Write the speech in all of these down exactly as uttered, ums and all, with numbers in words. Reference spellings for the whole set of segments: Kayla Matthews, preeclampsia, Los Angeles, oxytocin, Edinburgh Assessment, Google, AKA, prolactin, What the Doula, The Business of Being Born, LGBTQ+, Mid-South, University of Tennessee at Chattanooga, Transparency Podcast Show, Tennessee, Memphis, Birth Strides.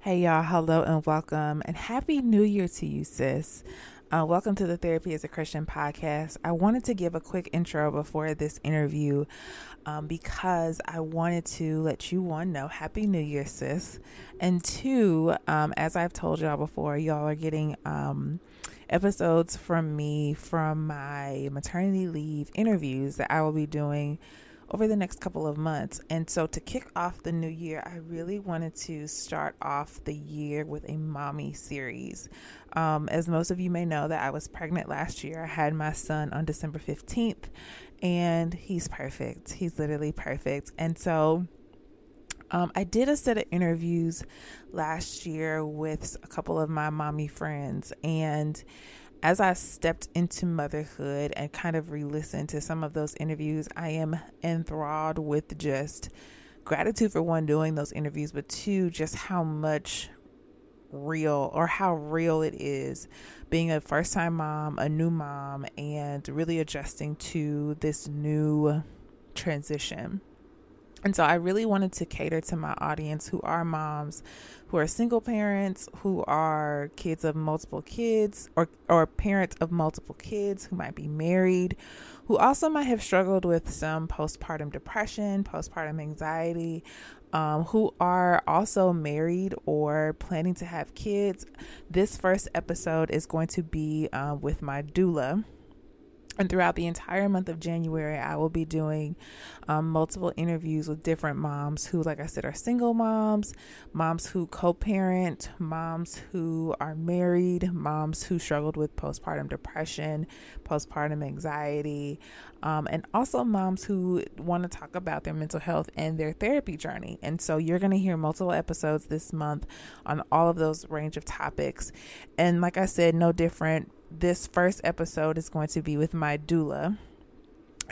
Hey y'all, hello and welcome, and happy new year to you, sis. Uh, welcome to the Therapy as a Christian podcast. I wanted to give a quick intro before this interview um, because I wanted to let you, one, know happy new year, sis, and two, um, as I've told y'all before, y'all are getting um, episodes from me from my maternity leave interviews that I will be doing over the next couple of months. And so to kick off the new year, I really wanted to start off the year with a mommy series. Um, as most of you may know, that I was pregnant last year. I had my son on December fifteenth, and he's perfect. He's literally perfect. And so um, I did a set of interviews last year with a couple of my mommy friends, and as I stepped into motherhood and kind of re-listened to some of those interviews, I am enthralled with just gratitude for, one, doing those interviews, but two, just how much real or how real it is being a first-time mom, a new mom, and really adjusting to this new transition. And so I really wanted to cater to my audience, who are moms, who are single parents, who are kids of multiple kids, or, or parents of multiple kids, who might be married, who also might have struggled with some postpartum depression, postpartum anxiety, um, who are also married or planning to have kids. This first episode is going to be uh, with my doula. And throughout the entire month of January, I will be doing um, multiple interviews with different moms who, like I said, are single moms, moms who co-parent, moms who are married, moms who struggled with postpartum depression, postpartum anxiety, um, and also moms who want to talk about their mental health and their therapy journey. And so you're going to hear multiple episodes this month on all of those range of topics. And like I said, no different. This first episode is going to be with my doula,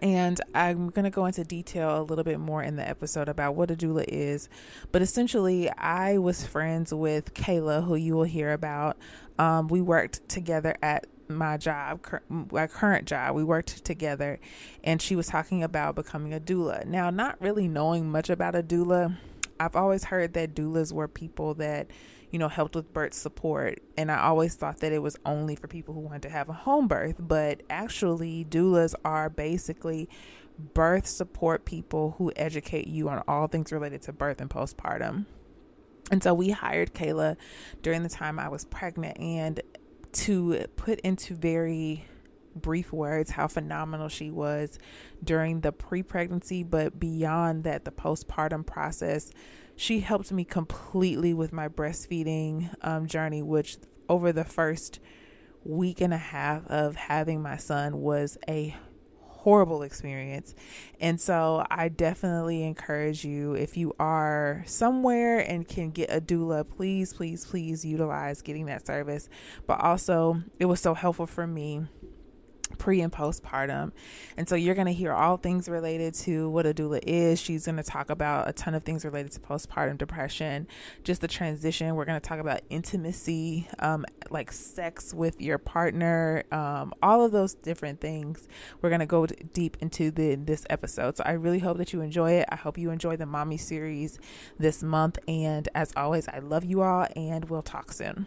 and I'm going to go into detail a little bit more in the episode about what a doula is. But essentially, I was friends with Kayla, who you will hear about. Um, we worked together at my job, my current job. We worked together, and she was talking about becoming a doula. Now, not really knowing much about a doula, I've always heard that doulas were people that, you know, helped with birth support. And I always thought that it was only for people who wanted to have a home birth. But actually, doulas are basically birth support people who educate you on all things related to birth and postpartum. And so we hired Kayla during the time I was pregnant. And to put into very brief words how phenomenal she was during the pre-pregnancy, but beyond that, the postpartum process, she helped me completely with my breastfeeding um, journey, which over the first week and a half of having my son was a horrible experience. And so I definitely encourage you, if you are somewhere and can get a doula, please, please, please utilize getting that service. But also, it was so helpful for me pre and postpartum. And so you're going to hear all things related to what a doula is. She's going to talk about a ton of things related to postpartum depression, just the transition. We're going to talk about intimacy, um, like sex with your partner, um, all of those different things. We're going to go deep into the, this episode. So I really hope that you enjoy it. I hope you enjoy the mommy series this month. And as always, I love you all, and we'll talk soon.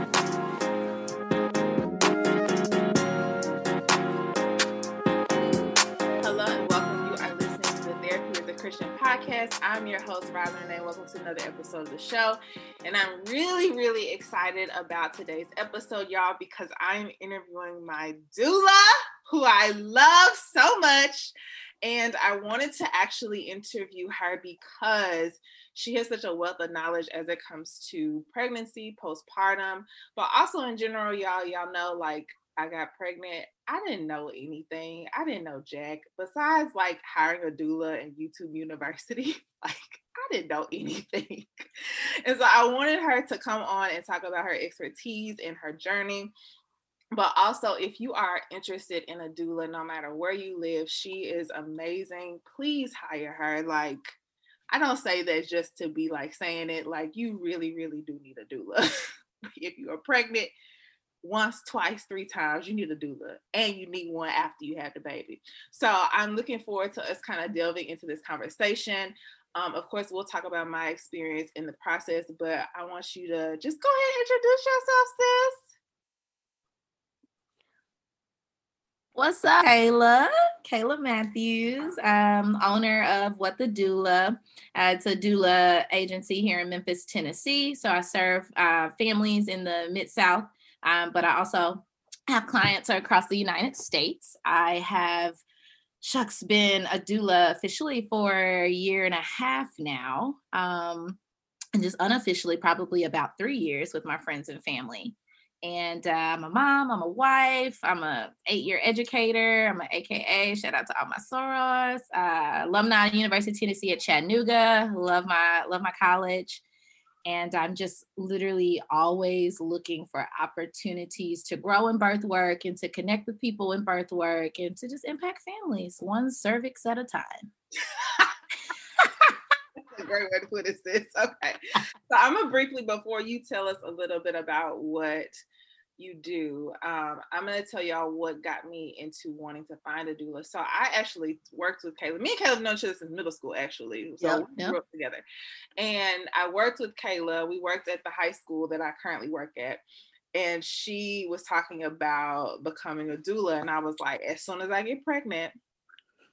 Hello and welcome. You are listening to the Therapy is a Christian podcast. I'm your host, Roz and Renee. Welcome to another episode of the show. And I'm really, really excited about today's episode, y'all, because I'm interviewing my doula, who I love so much. And I wanted to actually interview her because she has such a wealth of knowledge as it comes to pregnancy, postpartum, but also in general, y'all, y'all know, like, I got pregnant. I didn't know anything. I didn't know jack besides like hiring a doula and YouTube University. Like, I didn't know anything. And so I wanted her to come on and talk about her expertise and her journey. But also, if you are interested in a doula, no matter where you live, she is amazing. Please hire her. Like, I don't say that just to be like saying it, like you really, really do need a doula. If you are pregnant once, twice, three times, you need a doula, and you need one after you have the baby. So I'm looking forward to us kind of delving into this conversation. Um, of course, we'll talk about my experience in the process, but I want you to just go ahead and introduce yourself, sis. What's up, Kayla? Kayla Matthews, um, owner of What the Doula. Uh, it's a doula agency here in Memphis, Tennessee. So I serve uh, families in the Mid-South, um, but I also have clients across the United States. I have, shucks, been a doula officially for a year and a half now, um, and just unofficially probably about three years with my friends and family. And uh, I'm a mom, I'm a wife, I'm a eight-year educator, I'm an A K A, shout out to all my sorors, uh, alumni of University of Tennessee at Chattanooga, love my, love my college. And I'm just literally always looking for opportunities to grow in birth work and to connect with people in birth work and to just impact families, one cervix at a time. Great way to put it, sis. Okay. So I'm going to briefly, before you tell us a little bit about what you do, um, I'm going to tell y'all what got me into wanting to find a doula. So I actually worked with Kayla. Me and Kayla have known each other since middle school, actually. So yep, we grew yep. up together. And I worked with Kayla. We worked at the high school that I currently work at. And she was talking about becoming a doula. And I was like, as soon as I get pregnant,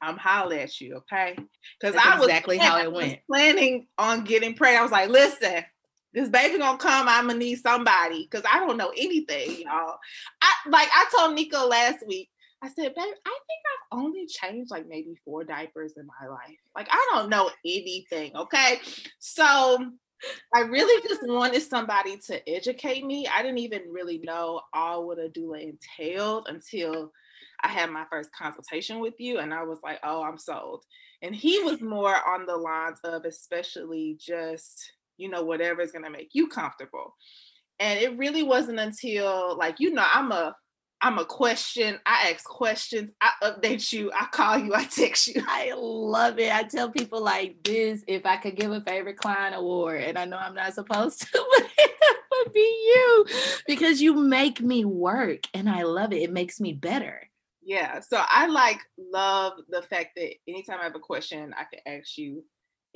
I'm holler at you, okay? Because I was exactly planning, how it went. Planning on getting pregnant. I was like, listen, this baby gonna come. I'm gonna need somebody because I don't know anything, y'all. I like I told Nico last week. I said, babe, I think I've only changed like maybe four diapers in my life. Like I don't know anything, okay? So I really just wanted somebody to educate me. I didn't even really know all what a doula entailed until I had my first consultation with you, and I was like, oh, I'm sold. And he was more on the lines of especially just, you know, whatever is going to make you comfortable. And it really wasn't until like, you know, I'm a, I'm a question. I ask questions. I update you. I call you. I text you. I love it. I tell people like this, if I could give a favorite client award, and I know I'm not supposed to, but it would be you because you make me work and I love it. It makes me better. Yeah. So I like love the fact that anytime I have a question, I can ask you.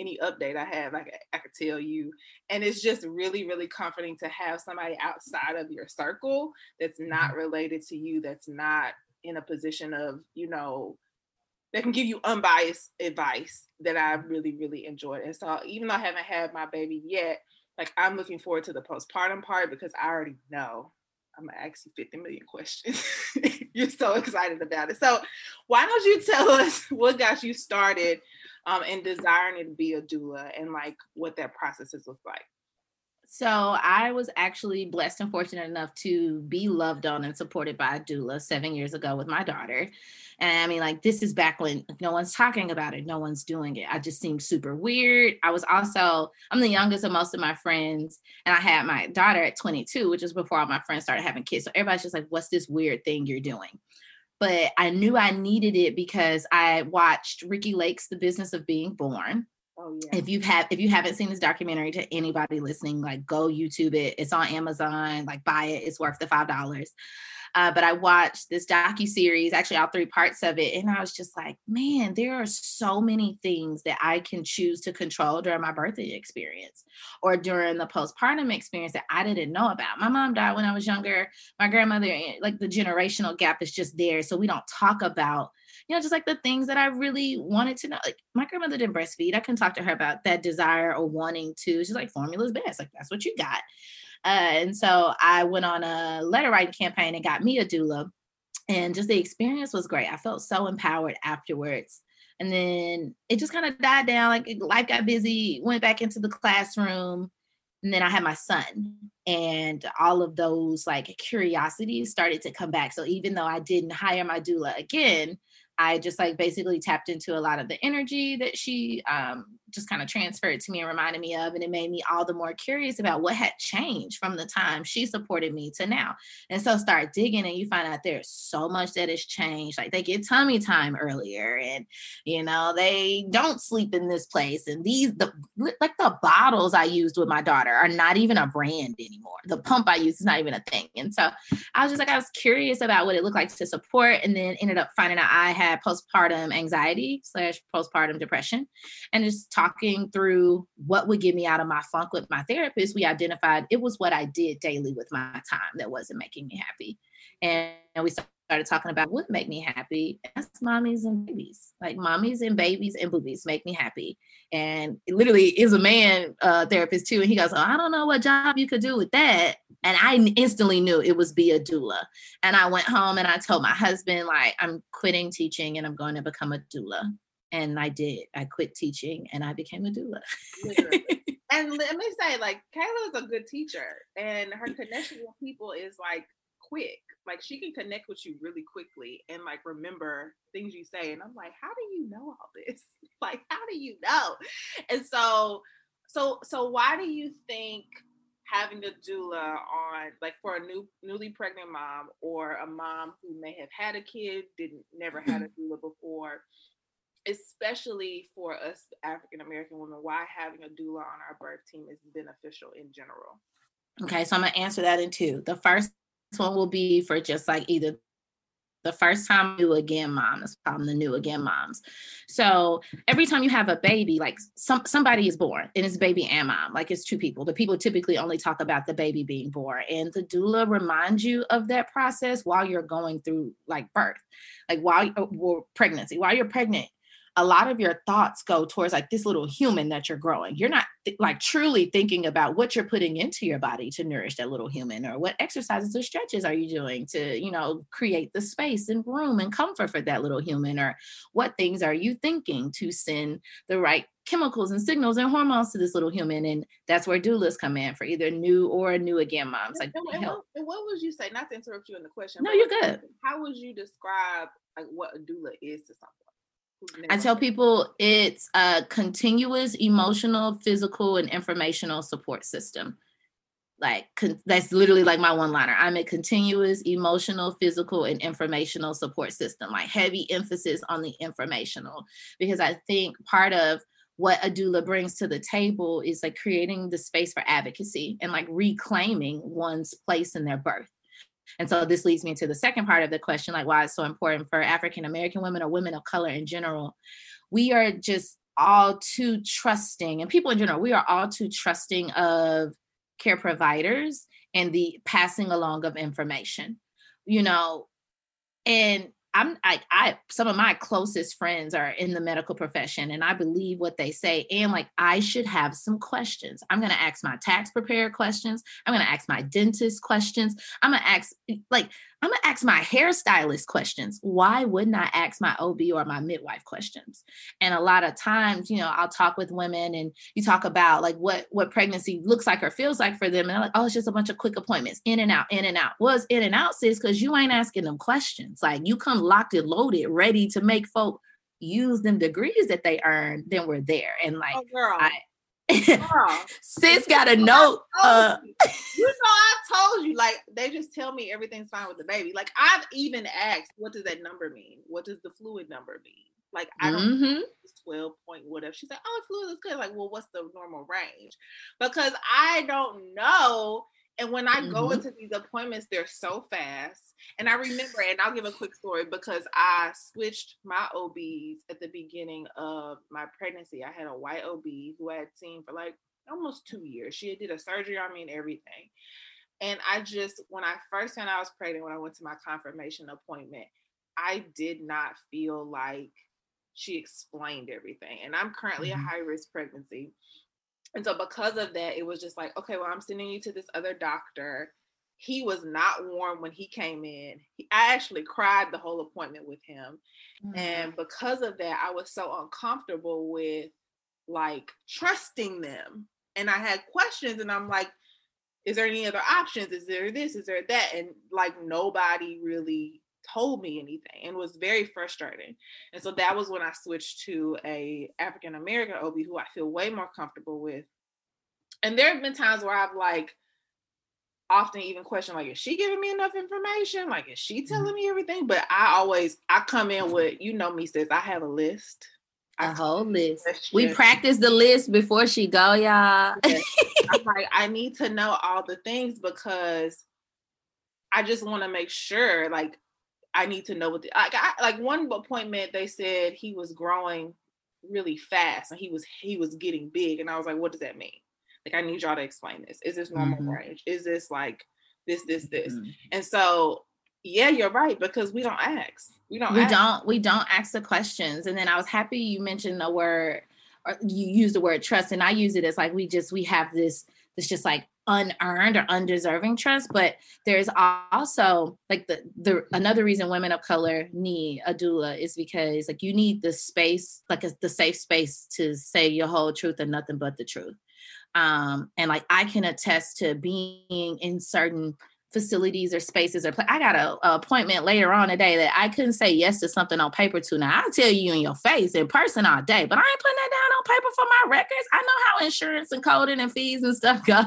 Any update I have, I can, I can tell you. And it's just really, really comforting to have somebody outside of your circle that's not related to you, that's not in a position of, you know, that can give you unbiased advice that I really, really enjoyed. And so even though I haven't had my baby yet, like I'm looking forward to the postpartum part because I already know I'm gonna ask you fifty million questions. You're so excited about it. So why don't you tell us what got you started um, in desiring to be a doula and like what that process is like? So I was actually blessed and fortunate enough to be loved on and supported by a doula seven years ago with my daughter. And I mean, like, this is back when no one's talking about it. No one's doing it. I just seemed super weird. I was also, I'm the youngest of most of my friends. And I had my daughter at twenty-two, which is before all my friends started having kids. So everybody's just like, what's this weird thing you're doing? But I knew I needed it because I watched Ricky Lake's The Business of Being Born. Oh, yeah. If you have, if you haven't seen this documentary, to anybody listening, like go YouTube it. It's on Amazon. Like buy it. It's worth the five dollars. Uh, but I watched this docuseries, actually all three parts of it, and I was just like, man, there are so many things that I can choose to control during my birthing experience or during the postpartum experience that I didn't know about. My mom died when I was younger. My grandmother, like the generational gap is just there, so we don't talk about. You know, just like the things that I really wanted to know. Like my grandmother didn't breastfeed. I couldn't talk to her about that desire or wanting to. She's like, formula's best. Like, that's what you got. Uh, and so I went on a letter writing campaign and got me a doula. And just the experience was great. I felt so empowered afterwards. And then it just kind of died down. Like life got busy, went back into the classroom. And then I had my son and all of those like curiosities started to come back. So even though I didn't hire my doula again, I just like basically tapped into a lot of the energy that she um, just kind of transferred to me and reminded me of, and it made me all the more curious about what had changed from the time she supported me to now. And so start digging and you find out there's so much that has changed. Like they get tummy time earlier and, you know, they don't sleep in this place. And these, the like the bottles I used with my daughter are not even a brand anymore. The pump I use is not even a thing. And so I was just like, I was curious about what it looked like to support, and then ended up finding out I had postpartum anxiety slash postpartum depression. And just talking through what would get me out of my funk with my therapist, we identified it was what I did daily with my time that wasn't making me happy. And we started talking about what made me happy. That's mommies and babies. Like mommies and babies and boobies make me happy. And it literally is a man uh, therapist too. And he goes, oh, I don't know what job you could do with that. And I instantly knew it was be a doula. And I went home and I told my husband, like, I'm quitting teaching and I'm going to become a doula. And I did. I quit teaching and I became a doula. And let me say, like, Kayla is a good teacher and her connection with people is like quick. Like she can connect with you really quickly and like remember things you say. And I'm like, how do you know all this? Like, how do you know? And so, so, so why do you think having a doula on, like for a new newly pregnant mom or a mom who may have had a kid, didn't never had a doula before, especially for us African-American women, why having a doula on our birth team is beneficial in general? Okay, so I'm gonna answer that in two. The first one will be for just like either the first time new again mom, that's um, the new again moms. So every time you have a baby, like some somebody is born and it's baby and mom, like it's two people. The people typically only talk about the baby being born, and the doula reminds you of that process while you're going through like birth, like while or pregnancy, while you're pregnant. A lot of your thoughts go towards like this little human that you're growing. You're not th- like truly thinking about what you're putting into your body to nourish that little human, or what exercises or stretches are you doing to, you know, create the space and room and comfort for that little human, or what things are you thinking to send the right chemicals and signals and hormones to this little human. And that's where doulas come in for either new or new again moms. Like, and, and, what, and what would you say, not to interrupt you in the question. No, you're good. How would you describe like what a doula is to someone? I tell people it's a continuous emotional, physical, and informational support system. Like con- that's literally like my one-liner. I'm a continuous emotional, physical, and informational support system, like heavy emphasis on the informational, because I think part of what a doula brings to the table is like creating the space for advocacy and like reclaiming one's place in their birth. And so this leads me to the second part of the question, like why it's so important for African-American women or women of color in general. We are just all too trusting, and people in general, we are all too trusting of care providers and the passing along of information, you know, and I'm I, I, some of my closest friends are in the medical profession, and I believe what they say. And like, I should have some questions. I'm going to ask my tax preparer questions. I'm going to ask my dentist questions. I'm going to ask, like, I'm going to ask my hairstylist questions. Why wouldn't I ask my O B or my midwife questions? And a lot of times, you know, I'll talk with women and you talk about like what, what pregnancy looks like or feels like for them. And I'm like, oh, it's just a bunch of quick appointments, in and out, in and out. Well, it's in and out, sis, because you ain't asking them questions. Like you come locked and loaded, ready to make folk use them degrees that they earned, then we're there. And like, oh, girl. I, girl. Sis got a note. Uh, you. you know, I told you, like, they just tell me everything's fine with the baby. Like, I've even asked, what does that number mean? What does the fluid number mean? Like, I don't mm-hmm. know, it's twelve point whatever. She's like, oh, the fluid is good. Like, well, what's the normal range? Because I don't know. And when I mm-hmm. go into these appointments, they're so fast. And I remember, and I'll give a quick story, because I switched my O Bs at the beginning of my pregnancy. I had a white O B who I had seen for like almost two years. She had did a surgery on me and everything. And I just, when I first found out I was pregnant, when I went to my confirmation appointment, I did not feel like she explained everything. And I'm currently mm-hmm. a high-risk pregnancy. And so because of that, it was just like, okay, well, I'm sending you to this other doctor. He was not warm when he came in. He, I actually cried the whole appointment with him. Mm-hmm. And because of that, I was so uncomfortable with like trusting them. And I had questions and I'm like, is there any other options? Is there this? Is there that? And like, nobody really told me anything, and was very frustrating. And so that was when I switched to a African-American O B who I feel way more comfortable with. And there have been times where I've like often even questioned, like, is she giving me enough information? Like, is she telling me everything? But I always, I come in with, you know me, sis, I have a list. A whole list. We practice the list before she go, y'all. I'm like, I need to know all the things because I just want to make sure, like, I need to know what, the, like, I, like one appointment, they said he was growing really fast and he was, he was getting big. And I was like, what does that mean? Like, I need y'all to explain this. Is this normal mm-hmm. range? Is this like this, this, this? Mm-hmm. And so, yeah, you're right, because we don't ask. We don't. We ask. don't. We don't ask the questions. And then I was happy you mentioned the word, or you used the word trust, and I use it as like we just we have this. It's just like unearned or undeserving trust, but there's also like the the another reason women of color need a doula is because like you need the space, like a, the safe space to say your whole truth and nothing but the truth. Um, and like, I can attest to being in certain facilities or spaces or pla- I got a, a appointment later on today that I couldn't say yes to something on paper to. Now I'll tell you in your face in person all day, but I ain't putting that down on paper for my records. I know how insurance and coding and fees and stuff go,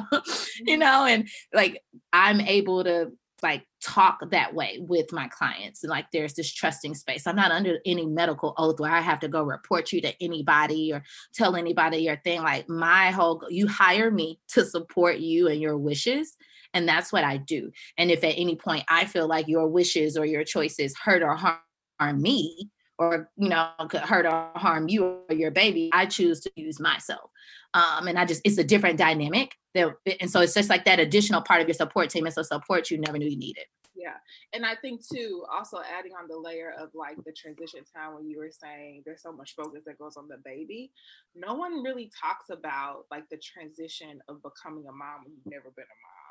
you know, and like, I'm able to like talk that way with my clients. And like, there's this trusting space. I'm not under any medical oath where I have to go report you to anybody or tell anybody your thing. Like my whole, you hire me to support you and your wishes. And that's what I do. And if at any point I feel like your wishes or your choices hurt or harm me, or, you know, could hurt or harm you or your baby, I choose to use myself. Um, and I just, it's a different dynamic. That, and so it's just like that additional part of your support team. It's a support you never knew you needed. Yeah. And I think too, also adding on the layer of like the transition time when you were saying there's so much focus that goes on the baby. No one really talks about like the transition of becoming a mom when you've never been a mom.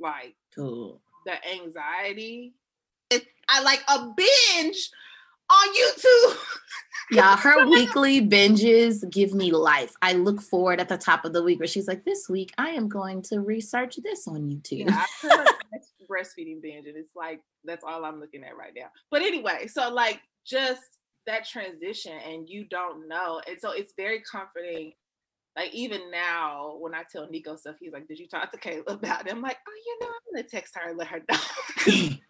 Like cool. The anxiety. It's I like a binge on YouTube. Yeah, her weekly binges give me life. I look forward at the top of the week where she's like, this week I am going to research this on YouTube. Yeah, I heard breastfeeding binge and it's like, that's all I'm looking at right now. But anyway, so like just that transition and you don't know. And so it's very comforting. Like even now when I tell Nico stuff, he's like, did you talk to Kayla about it? I'm like, oh, you know, I'm going to text her and let her know.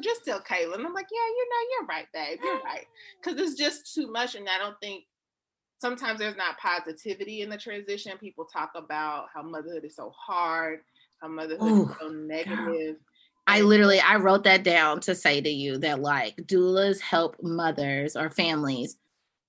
Just tell Kayla. And I'm like, yeah, you know, you're right, babe. You're right. Because it's just too much. And I don't think sometimes there's not positivity in the transition. People talk about how motherhood is so hard, how motherhood Ooh, is so negative. God. I literally, I wrote that down to say to you that like doulas help mothers or families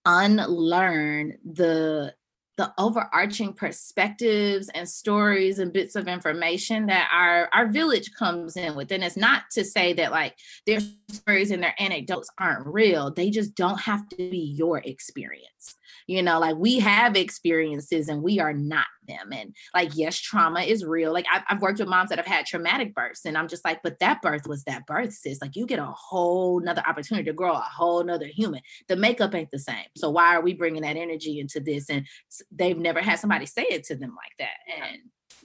unlearn the the overarching perspectives and stories and bits of information that our, our village comes in with. And it's not to say that like their stories and their anecdotes aren't real. They just don't have to be your experience. You know, like we have experiences and we are not them. And like, yes, trauma is real. Like I've, I've worked with moms that have had traumatic births and I'm just like, but that birth was that birth, sis. Like you get a whole nother opportunity to grow a whole nother human. The makeup ain't the same. So why are we bringing that energy into this? And they've never had somebody say it to them like that. And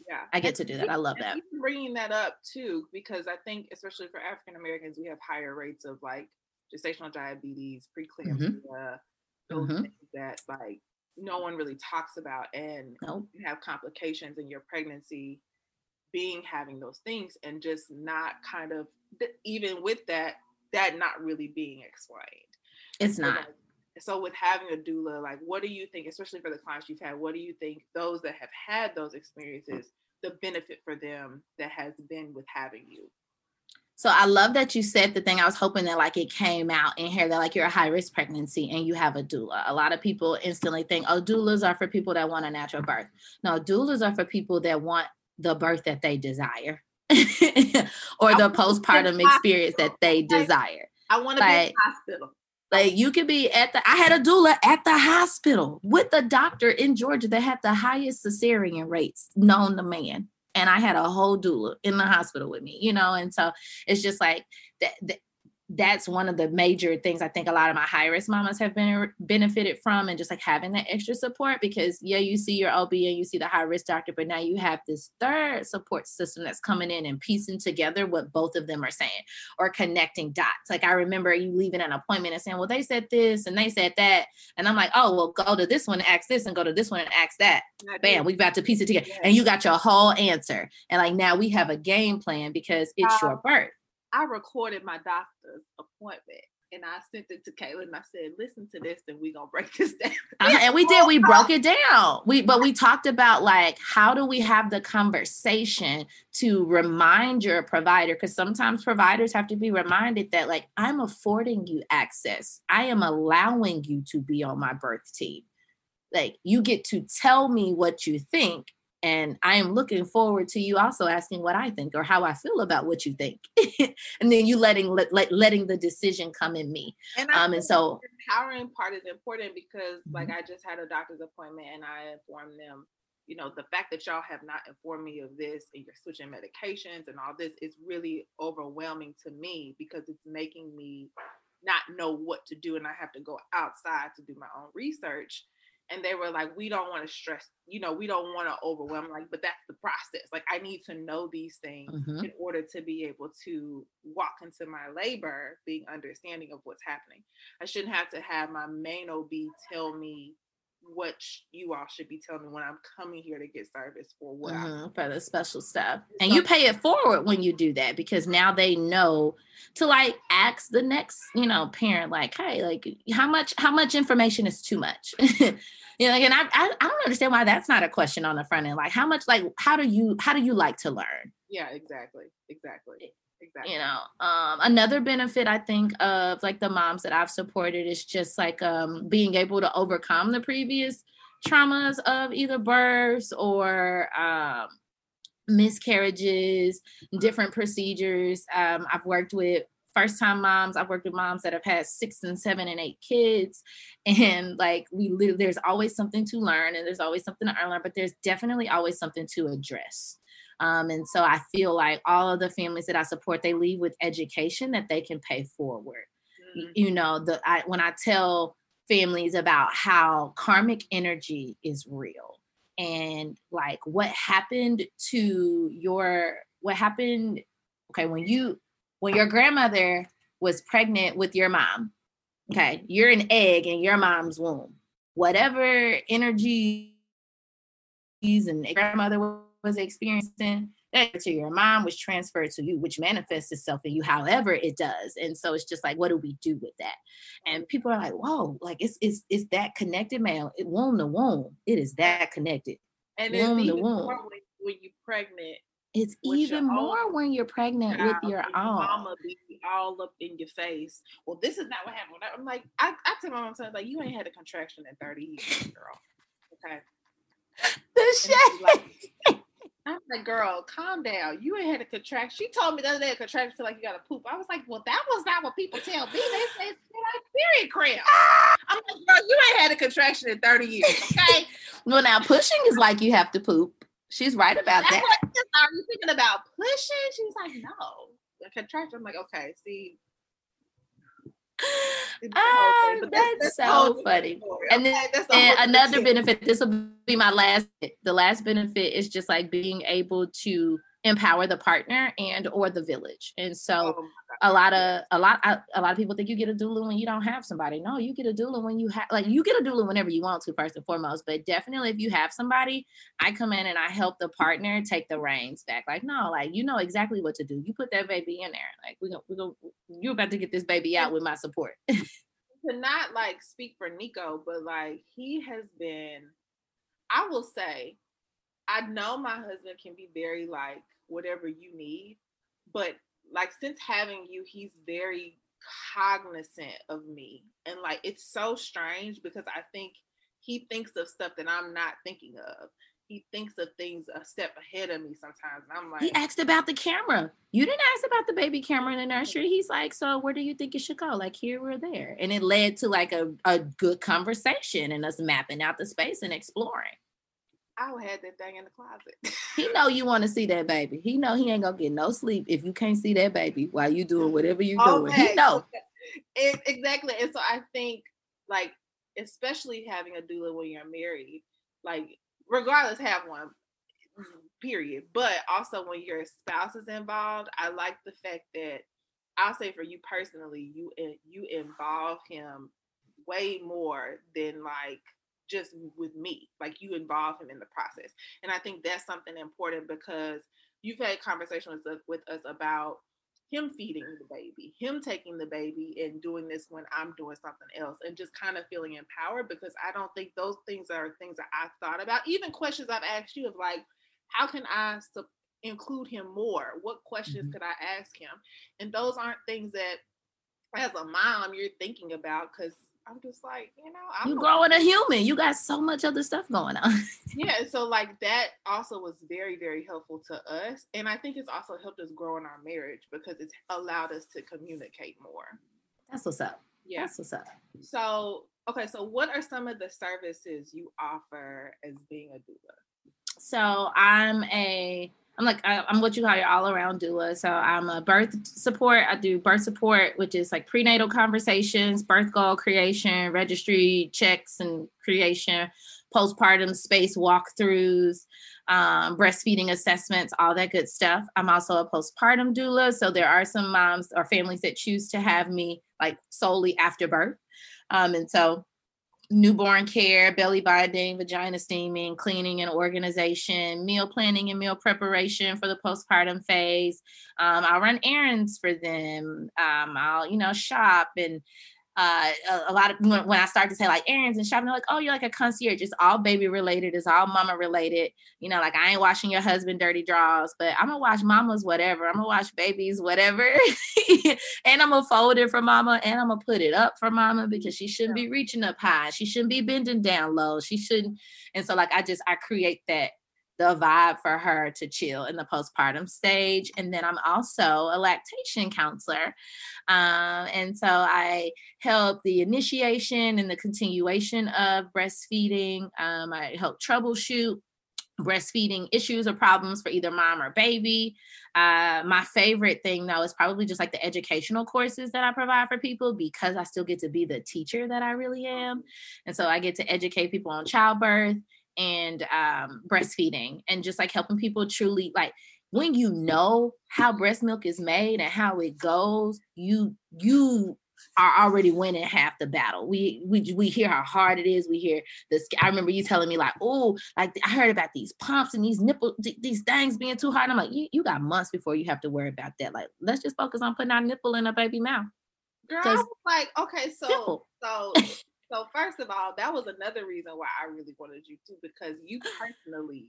yeah, I get to do that. I love that. Bringing that up too, because I think especially for African-Americans, we have higher rates of like gestational diabetes, preeclampsia, mm-hmm. those mm-hmm. things that like no one really talks about, and nope. you have complications in your pregnancy being having those things and just not kind of th- even with that that not really being explained. It's so not like, so with having a doula, like what do you think, especially for the clients you've had, what do you think those that have had those experiences, the benefit for them that has been with having you? So I love that you said the thing. I was hoping that like it came out in here that like you're a high risk pregnancy and you have a doula. A lot of people instantly think, oh, doulas are for people that want a natural birth. No, doulas are for people that want the birth that they desire or the postpartum experience that they desire. I want to be in the hospital. Like you could be at the, I had a doula at the hospital with a doctor in Georgia that had the highest cesarean rates known to man. And I had a whole doula in the hospital with me, you know? And so it's just like that, that that's one of the major things I think a lot of my high-risk mamas have been benefited from, and just like having that extra support, because yeah, you see your O B and you see the high-risk doctor, but now you have this third support system that's coming in and piecing together what both of them are saying or connecting dots. Like I remember you leaving an appointment and saying, well, they said this and they said that. And I'm like, oh, well, go to this one and ask this, and go to this one and ask that. Bam, we've got to piece it together. Yes. And you got your whole answer. And like, now we have a game plan because it's um, your birth. I recorded my doctor's appointment and I sent it to Kayla and I said, listen to this, then we're going to break this down. Uh-huh. And we did, we broke it down. We, but we talked about like, how do we have the conversation to remind your provider? Because sometimes providers have to be reminded that like, I'm affording you access. I am allowing you to be on my birth team. Like you get to tell me what you think. And I am looking forward to you also asking what I think or how I feel about what you think. And then you letting let, let, letting the decision come in me. And, um, and so the empowering part is important because mm-hmm. like I just had a doctor's appointment and I informed them, you know, the fact that y'all have not informed me of this and you're switching medications and all this is really overwhelming to me because it's making me not know what to do. And I have to go outside to do my own research. And they were like, we don't want to stress, you know, we don't want to overwhelm, like, but that's the process. Like, I need to know these things mm-hmm. in order to be able to walk into my labor, being understanding of what's happening. I shouldn't have to have my main O B tell me what you all should be telling me when I'm coming here to get service for what mm-hmm, for the special stuff. And so, you pay it forward when you do that, because now they know to like ask the next, you know, parent, like, hey, like how much, how much information is too much? You know, like, and I, I, I don't understand why that's not a question on the front end. Like how much, like, how do you, how do you like to learn? Yeah, exactly. Exactly. Exactly. You know, um, another benefit I think of like the moms that I've supported is just like um, being able to overcome the previous traumas of either births or um, miscarriages, different procedures. Um, I've worked with first-time moms. I've worked with moms that have had six and seven and eight kids, and like we, li- there's always something to learn, and there's always something to unlearn, but there's definitely always something to address. Um, and so I feel like all of the families that I support, they leave with education that they can pay forward. Mm-hmm. You know, the I, when I tell families about how karmic energy is real and like what happened to your, what happened, okay, when you, when your grandmother was pregnant with your mom, okay, you're an egg in your mom's womb, whatever energies and grandmother was, was experiencing that to your mom was transferred to you, which manifests itself in you however it does. And so it's just like, what do we do with that? And people are like, whoa, like it's it's it's that connected, man. It womb to womb, it is that connected. And it's womb even to womb. More when, when you're pregnant, it's even more own. When you're pregnant child, with your own. Your mama be all up in your face. Well, this is not what happened. I'm like, I, I tell my mom sometimes, like, you ain't had a contraction in thirty years, girl. Okay. The shit. I'm like, girl, calm down. You ain't had a contraction. She told me the other day a contraction feel like you got to poop. I was like, well, that was not what people tell me. They say it's like period cramps. I'm like, girl, you ain't had a contraction in thirty years, okay? Well, now pushing is like you have to poop. She's right about That's that. What is, are you thinking about pushing? She was like, no, a contraction. I'm like, okay, see. Oh, um, that's, that's so funny. Story, okay? And then that's and another benefit, this will be my last, the last benefit is just like being able to empower the partner and or the village. And so oh a lot of a lot a lot of people think you get a doula when you don't have somebody. No, you get a doula when you have like you get a doula whenever you want to, first and foremost, but definitely if you have somebody, I come in and I help the partner take the reins back. Like, no, like you know exactly what to do. You put that baby in there. Like we're gonna we're gonna you're about to get this baby out with my support. To not like speak for Nico, but like he has been, I will say, I know my husband can be very like whatever you need, but like since having you, he's very cognizant of me. And like, it's so strange because I think he thinks of stuff that I'm not thinking of. He thinks of things a step ahead of me sometimes. And I'm like, he asked about the camera. You didn't ask about the baby camera in the nursery. He's like, so where do you think it should go? Like here or there? And it led to like a, a good conversation and us mapping out the space and exploring. I would have that thing in the closet. He know you want to see that baby. He know he ain't gonna get no sleep if you can't see that baby while you doing whatever you okay. doing. He know. It, exactly. And so I think, like, especially having a doula when you're married, like, regardless, have one, period. But also when your spouse is involved, I like the fact that, I'll say for you personally, you you involve him way more than, like, just with me. Like, you involve him in the process. And I think that's something important, because you've had conversations with, with us about him feeding the baby, him taking the baby and doing this when I'm doing something else, and just kind of feeling empowered, because I don't think those things are things that I've thought about. Even questions I've asked you of, like, how can I su- include him more? What questions mm-hmm. could I ask him? And those aren't things that as a mom you're thinking about, because I'm just like, you know, I'm you're growing a human. You got so much other stuff going on. Yeah. So, like, that also was very, very helpful to us. And I think it's also helped us grow in our marriage, because it's allowed us to communicate more. That's what's up. Yeah. That's what's up. So, okay. So what are some of the services you offer as being a doula? So I'm a, I'm like, I'm what you call your all-around doula. So I'm a birth support. I do birth support, which is like prenatal conversations, birth goal creation, registry checks and creation, postpartum space walkthroughs, um, breastfeeding assessments, all that good stuff. I'm also a postpartum doula. So there are some moms or families that choose to have me, like, solely after birth. Um, and so newborn care, belly binding, vagina steaming, cleaning and organization, meal planning and meal preparation for the postpartum phase. Um, I'll run errands for them. Um, I'll, you know, shop. And uh, a, a lot of, when, when I start to say, like, errands and shopping, they're like, oh, you're like a concierge. It's all baby related. It's all mama related. You know, like, I ain't washing your husband dirty drawers, but I'm going to wash mama's whatever. I'm going to wash babies, whatever. And I'm going to fold it for mama, and I'm going to put it up for mama, because she shouldn't be reaching up high. She shouldn't be bending down low. She shouldn't. And so, like, I just, I create that, the vibe for her to chill in the postpartum stage. And then I'm also a lactation counselor. Um, and so I help the initiation and the continuation of breastfeeding. Um, I help troubleshoot breastfeeding issues or problems for either mom or baby. Uh, my favorite thing, though, is probably just like the educational courses that I provide for people, because I still get to be the teacher that I really am. And so I get to educate people on childbirth and um, breastfeeding, and just like helping people truly, like, when you know how breast milk is made and how it goes, you you are already winning half the battle. We we we hear how hard it is. We hear this. I remember you telling me, like, oh, like, I heard about these pumps and these nipple, th- these things being too hard. And I'm like, you, you got months before you have to worry about that. Like, let's just focus on putting our nipple in a baby mouth. Girl, I was like, okay, so, nipple. so. So first of all, that was another reason why I really wanted you to, because you personally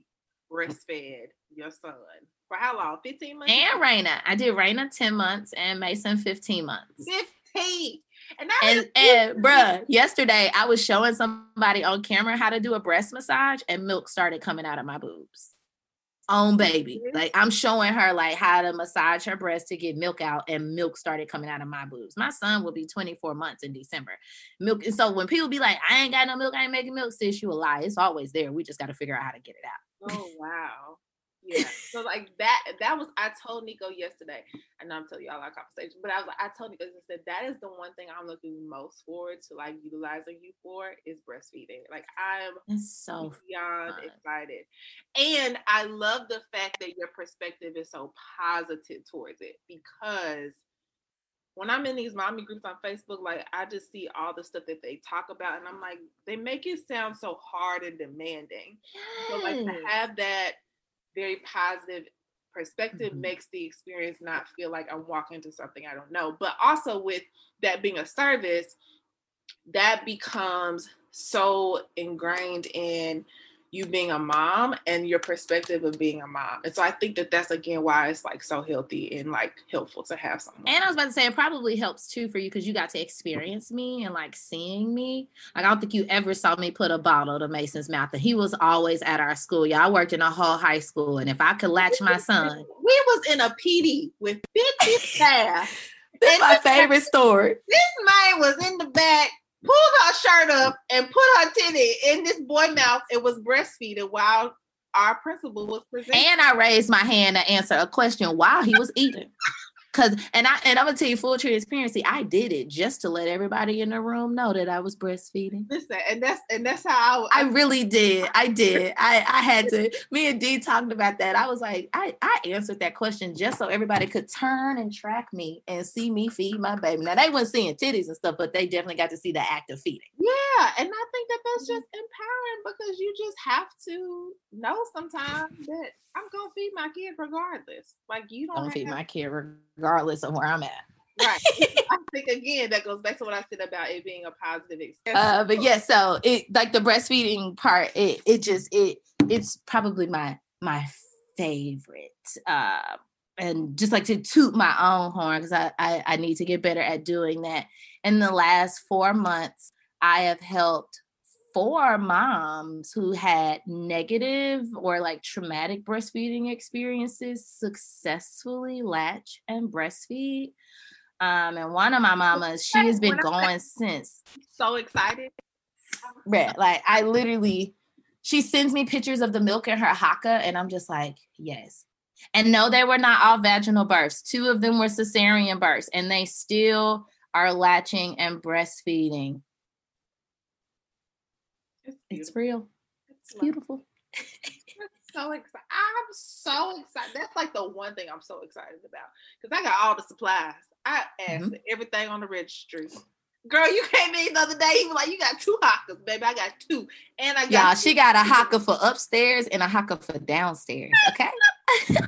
breastfed your son for how long? fifteen months? And Raina. I did Raina ten months and Mason fifteen months. fifteen. And, I and, and bruh, yesterday I was showing somebody on camera how to do a breast massage, and milk started coming out of my boobs. Own baby. Like, I'm showing her, like, how to massage her breast to get milk out, and milk started coming out of my boobs. My son will be twenty-four months in December. Milk. And so when people be like, I ain't got no milk, I ain't making milk, sis, you a lie. It's always there. We just got to figure out how to get it out. Oh, wow. Yeah. So, like, that, that was, I told Nico yesterday, I know I'm telling y'all our conversation, but I was like, I told Nico, I said, that is the one thing I'm looking most forward to, like, utilizing you for, is breastfeeding. Like, I'm it's so beyond fun. Excited. And I love the fact that your perspective is so positive towards it, because when I'm in these mommy groups on Facebook, like, I just see all the stuff that they talk about, and I'm like, they make it sound so hard and demanding. Yes. So, like, to have that very positive perspective mm-hmm. makes the experience not feel like I'm walking into something I don't know. But also with that being a service, that becomes so ingrained in you being a mom and your perspective of being a mom. And so I think that that's, again, why it's, like, so healthy and, like, helpful to have someone. And I was about to say, it probably helps too for you, because you got to experience me and, like, seeing me. Like, I don't think you ever saw me put a bottle to Mason's mouth, and he was always at our school. Y'all worked in a whole high school. And if I could latch my son. We was in a P D with fifty staff. This is my favorite story. This man was in the back pulled her shirt up and put her titty in this boy's mouth and was breastfeeding while our principal was presenting. And I raised my hand to answer a question while he was eating. Cause and I and I'm gonna tell you full transparency, I did it just to let everybody in the room know that I was breastfeeding. Listen, and that's and that's how I, I, I really did. I did. I, I had to. Me and Dee talked about that. I was like, I, I answered that question just so everybody could turn and track me and see me feed my baby. Now they weren't seeing titties and stuff, but they definitely got to see the act of feeding. Yeah, and I think that that's just empowering because you just have to know sometimes that I'm gonna feed my kid regardless. Like you don't have feed to- my kid regardless. Regardless of where I'm at. Right. I think, again, that goes back to what I said about it being a positive experience. Uh, but yeah, so it like the breastfeeding part, it it just, it it's probably my my favorite. Uh, and just like to toot my own horn, because I, I, I need to get better at doing that. In the last four months, I have helped four moms who had negative or like traumatic breastfeeding experiences successfully latch and breastfeed. Um, and one of my mamas, she has been going since. So excited. Yeah, like I literally, she sends me pictures of the milk in her haka and I'm just like, yes. And no, they were not all vaginal births. Two of them were cesarean births and they still are latching and breastfeeding. It's, it's real. It's, it's beautiful. That's so excited. I'm so excited. That's like the one thing I'm so excited about because I got all the supplies. I asked mm-hmm. everything on the registry. Girl, you came in the other day. He was like, you got two hakas, baby. I got two. And I got Y'all, two. She got a haka for upstairs and a haka for downstairs. Okay.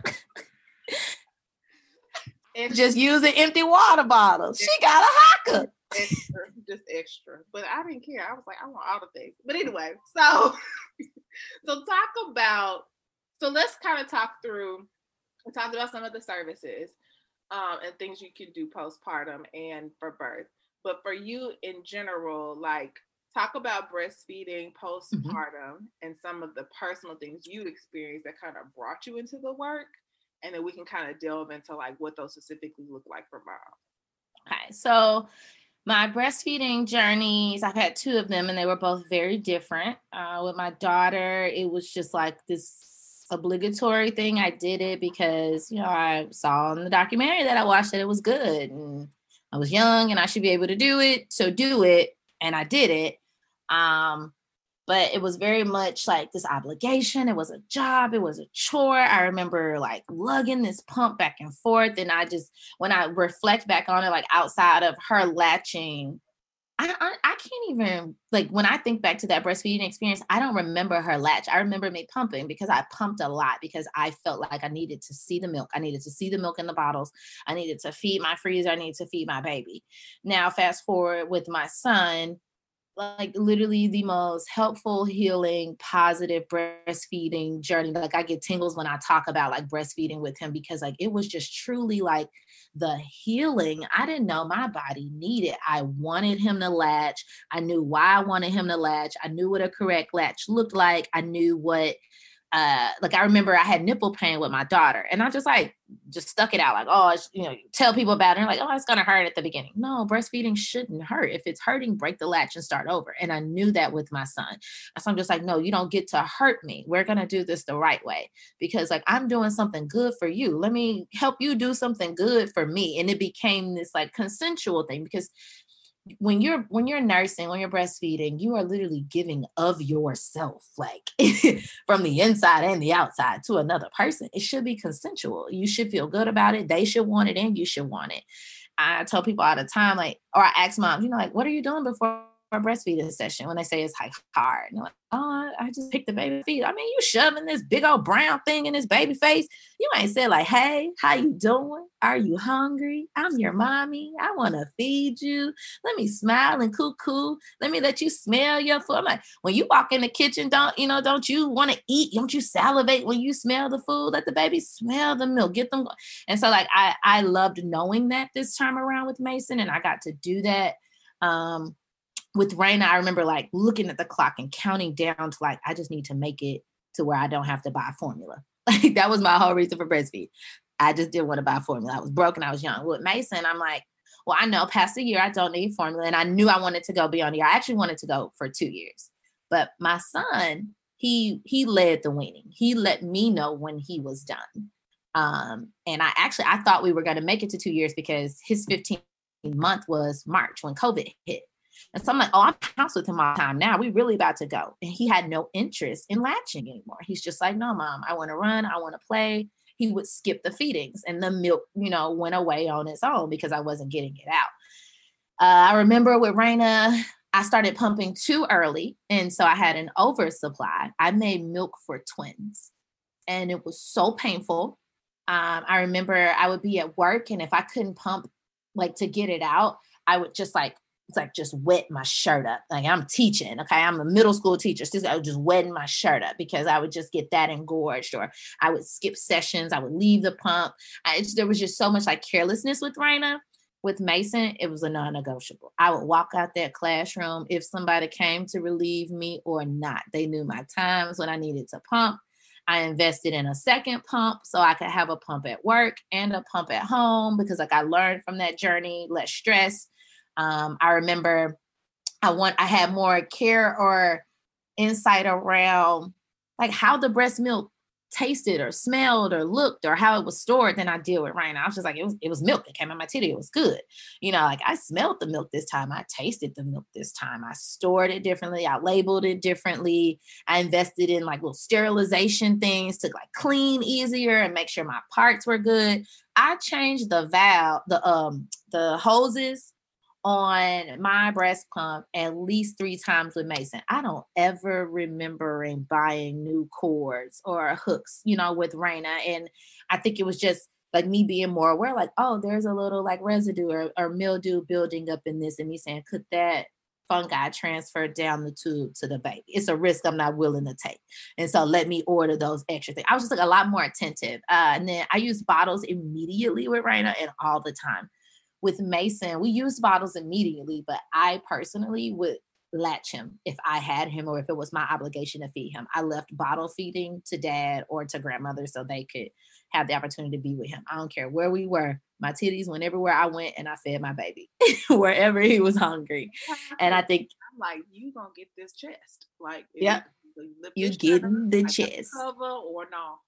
And just use an empty water bottle. She got a haka. Extra, just extra, but I didn't care. I was like, I want all the things. But anyway, so so talk about. So let's kind of talk through. We talked about some of the services um, and things you can do postpartum and for birth. But for you in general, like talk about breastfeeding postpartum mm-hmm. and some of the personal things you experienced that kind of brought you into the work, and then we can kind of delve into like what those specifically look like for mom. Okay, so. My breastfeeding journeys, I've had two of them and they were both very different. Uh, with my daughter, it was just like this obligatory thing. I did it because, you know, I saw in the documentary that I watched that it was good and I was young and I should be able to do it. So do it. And I did it. Um, but it was very much like this obligation. It was a job. It was a chore. I remember like lugging this pump back and forth. And I just, when I reflect back on it, like outside of her latching, I, I, I can't even, like when I think back to that breastfeeding experience, I don't remember her latch. I remember me pumping because I pumped a lot because I felt like I needed to see the milk. I needed to see the milk in the bottles. I needed to feed my freezer. I needed to feed my baby. Now, fast forward with my son, like literally the most helpful, healing, positive breastfeeding journey. Like I get tingles when I talk about like breastfeeding with him because like it was just truly like the healing I didn't know my body needed. I wanted him to latch. I knew why I wanted him to latch. I knew what a correct latch looked like. I knew what, uh, like I remember I had nipple pain with my daughter and I just like, just stuck it out. Like, oh, it's, you know, tell people about it. And like, oh, it's going to hurt at the beginning. No, breastfeeding shouldn't hurt. If it's hurting, break the latch and start over. And I knew that with my son. So I'm just like, no, you don't get to hurt me. We're going to do this the right way because like, I'm doing something good for you. Let me help you do something good for me. And it became this like consensual thing because when you're, when you're nursing, when you're breastfeeding, you are literally giving of yourself, like from the inside and the outside to another person. It should be consensual. You should feel good about it. They should want it and you should want it. I tell people all the time, like, or I ask moms, you know, like, what are you doing before a breastfeeding session? When they say it's like hard, and like, oh, I just picked the baby feet. I mean, you shoving this big old brown thing in his baby face. You ain't said like, hey, how you doing? Are you hungry? I'm your mommy. I want to feed you. Let me smile and cuckoo. Let me let you smell your food. I'm like, when you walk in the kitchen, don't, you know, don't you want to eat? Don't you salivate when you smell the food? Let the baby smell the milk, get them. And so like, I, I loved knowing that this time around with Mason and I got to do that. Um, With Raina, I remember like looking at the clock and counting down to like, I just need to make it to where I don't have to buy formula. Like that was my whole reason for breastfeed. I just didn't want to buy formula. I was broke and I was young. With Mason, I'm like, Well, I know past a year, I don't need formula. And I knew I wanted to go beyond a year. I actually wanted to go for two years. But my son, he he led the weaning. He let me know when he was done. Um, and I actually, I thought we were going to make it to two years because his fifteenth month was March when COVID hit. And so I'm like, oh, I'm house with him all the time now. We really about to go. And he had no interest in latching anymore. He's just like, no, mom, I want to run. I want to play. He would skip the feedings and the milk, you know, went away on its own because I wasn't getting it out. Uh, I remember with Raina, I started pumping too early. And so I had an oversupply. I made milk for twins and it was so painful. Um, I remember I would be at work and if I couldn't pump, like to get it out, I would just like, it's like just wet my shirt up. Like I'm teaching. Okay. I'm a middle school teacher. So I would just wet my shirt up because I would just get that engorged or I would skip sessions. I would leave the pump. I just, there was just so much like carelessness with Raina. With Mason, it was a non-negotiable. I would walk out that classroom if somebody came to relieve me or not. They knew my times when I needed to pump. I invested in a second pump so I could have a pump at work and a pump at home because like I learned from that journey, less stress. Um, I remember I want I had more care or insight around like how the breast milk tasted or smelled or looked or how it was stored than I did with Raina. I was just like, it was it was milk that came out my titty. It was good. You know, like I smelled the milk this time. I tasted the milk this time. I stored it differently. I labeled it differently. I invested in like little sterilization things to like clean easier and make sure my parts were good. I changed the valve, the um the hoses on my breast pump at least three times with Mason. I don't ever remembering buying new cords or hooks, you know, with Raina. And I think it was just like me being more aware, like, oh, there's a little like residue or, or mildew building up in this. And me saying, could that fungi transfer down the tube to the baby? It's a risk I'm not willing to take. And so let me order those extra things. I was just like a lot more attentive. Uh, and then I used bottles immediately with Raina and all the time. With Mason, we used bottles immediately, but I personally would latch him if I had him or if it was my obligation to feed him. I left bottle feeding to dad or to grandmother so they could have the opportunity to be with him. I don't care where we were. My titties went everywhere I went and I fed my baby wherever he was hungry. And I think I'm like, you gonna get this chest. Like, yep, you getting the chest. Cover or no.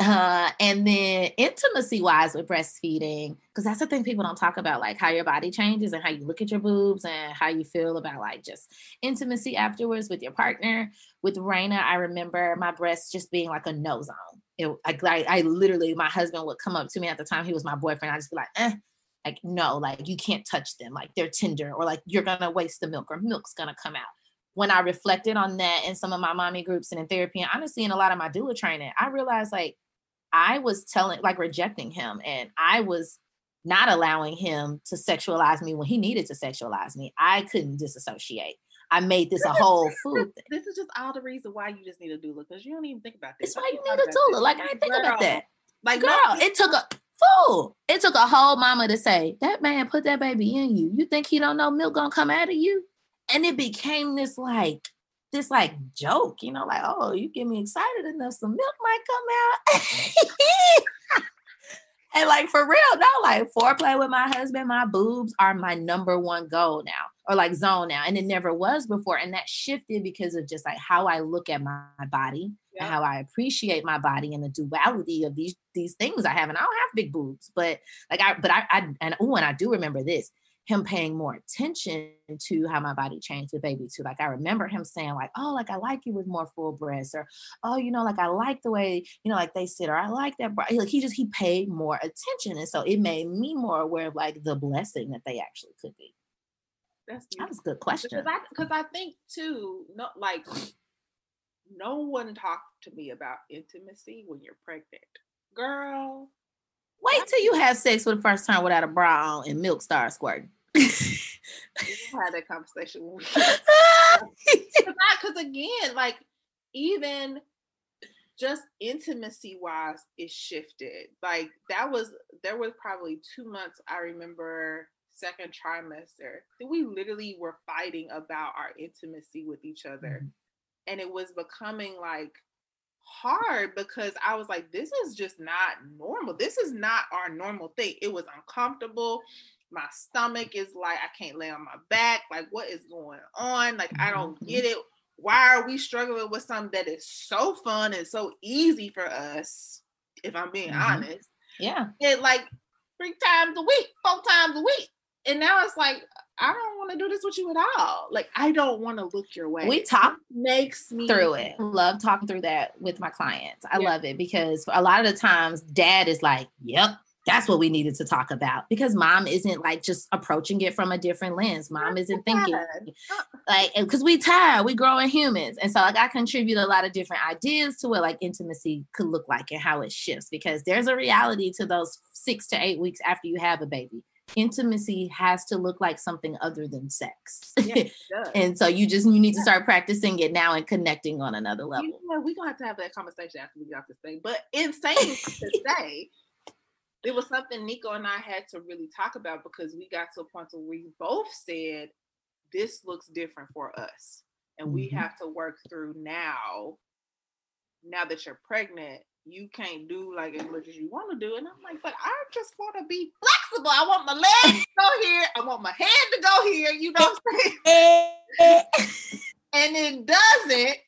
Uh, and then intimacy wise with breastfeeding, because that's the thing people don't talk about, like how your body changes and how you look at your boobs and how you feel about like just intimacy afterwards with your partner. With Raina, I remember my breasts just being like a no zone. It, I, I, I literally, my husband would come up to me at the time. He was my boyfriend. I'd just be like, eh, like, no, like you can't touch them. Like they're tender or like you're going to waste the milk or milk's going to come out. When I reflected on that in some of my mommy groups and in therapy, and honestly, in a lot of my doula training, I realized like, I was telling, like rejecting him and I was not allowing him to sexualize me when he needed to sexualize me. I couldn't disassociate. I made this, this a whole is, food thing. This is just all the reason why you just need a doula because you don't even think about this. It's why you need a doula. Like I didn't think about that. Like girl, it took a fool. It took a whole mama to say, that man put that baby in you. You think he don't know milk gonna come out of you? And it became this like, this like joke, you know, like, oh, you get me excited enough, some milk might come out. And like, for real, now, like foreplay with my husband, my boobs are my number one goal now, or like zone now. And it never was before. And that shifted because of just like how I look at my body yeah. and how I appreciate my body and the duality of these, these things I have. And I don't have big boobs, but like, I, but I, I and oh, and I do remember this. Him paying more attention to how my body changed with baby too. Like I remember him saying like, oh, like I like you with more full breasts or, oh, you know, like I like the way, you know, like they sit or I like that. Like he just, he paid more attention. And so it made me more aware of like the blessing that they actually could be. That's that was a good question. Because I, because I think too, no, like no one talked to me about intimacy when you're pregnant. Girl. Wait till you have sex for the first time without a bra on and milk starts squirting. We had that conversation. Because again, like even just intimacy wise, it shifted. Like that was, there was probably two months. I remember second trimester that we literally were fighting about our intimacy with each other. Mm-hmm. And it was becoming like, hard because I was like, this is just not normal. This is not our normal thing. It was uncomfortable. My stomach is like, I can't lay on my back. Like, what is going on? Like, I don't get it. Why are we struggling with something that is so fun and so easy for us, if I'm being mm-hmm. honest? Yeah. It like three times a week, four times a week. And now it's like, I don't want to do this with you at all. Like, I don't want to look your way. We talk makes me through it. Love talking through that with my clients. I yeah. love it because a lot of the times dad is like, yep, that's what we needed to talk about, because mom isn't like just approaching it from a different lens. Mom isn't thinking like, because we tired, we growing humans. And so like I contribute a lot of different ideas to what like intimacy could look like and how it shifts, because there's a reality to those six to eight weeks after you have a baby. Intimacy has to look like something other than sex. Yeah, and so you just, you need yeah. to start practicing it now and connecting on another level. You know, we're going to have to have that conversation after we get off this thing. But insane to say, it was something Nico and I had to really talk about, because we got to a point where we both said, this looks different for us. And mm-hmm. we have to work through now, now that you're pregnant, you can't do like as much as you want to do. And I'm like, but I just want to be flexible. I want my legs to go here. I want my hand to go here. You know what I'm saying? And it doesn't.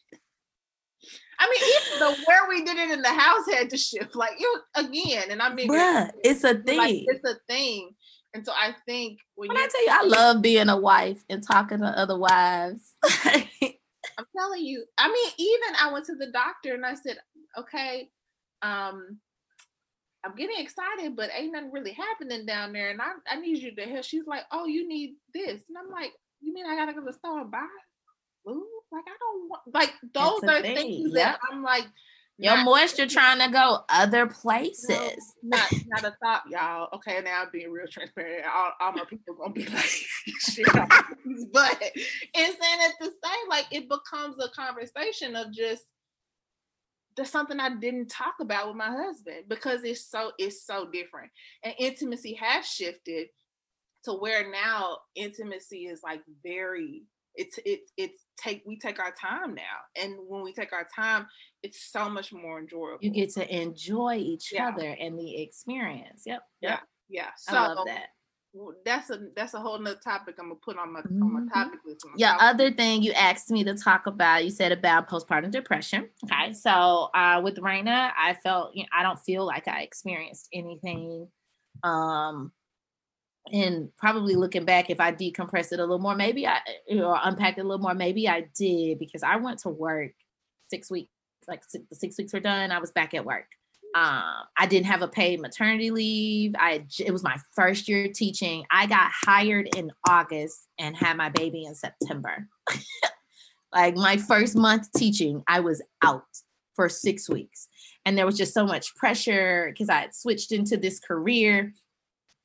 I mean, even the where we did it in the house had to shift. Like, you again, and I mean, bruh, it's a thing. Like, it's a thing. And so I think when, when you- I tell you, I love being a wife and talking to other wives. I'm telling you. I mean, even I went to the doctor and I said, okay, um, I'm getting excited, but ain't nothing really happening down there. And I, I need you to help. She's like, oh, you need this. And I'm like, you mean I got to go to the store and buy food? Like, I don't want, like, those are thing. things yep. that I'm like. Your moisture trying to go other places. No, not, not a thought, y'all. Okay, now I'm being real transparent. All, all my people are going to be like, shit. But it's then at the same, like, it becomes a conversation of just, that's something I didn't talk about with my husband, because it's so, it's so different. And intimacy has shifted to where now intimacy is like very, it's, it's, it's take, we take our time now. And when we take our time, it's so much more enjoyable. You get to enjoy each yeah. other and the experience. Yep. yep. Yeah. Yeah. So, I love that. That's a that's a whole nother topic I'm gonna put on my mm-hmm. on my topic list. My yeah, topic. Other thing you asked me to talk about, you said about postpartum depression. Okay, so uh, with Raina, I felt you know, I don't feel like I experienced anything. Um, and probably looking back, if I decompressed it a little more, maybe I you know unpacked it a little more, maybe I did, because I went to work six weeks. Like six, the six weeks were done, I was back at work. Um, I didn't have a paid maternity leave. I, it was my first year teaching. I got hired in August and had my baby in September. Like my first month teaching, I was out for six weeks. And there was just so much pressure because I had switched into this career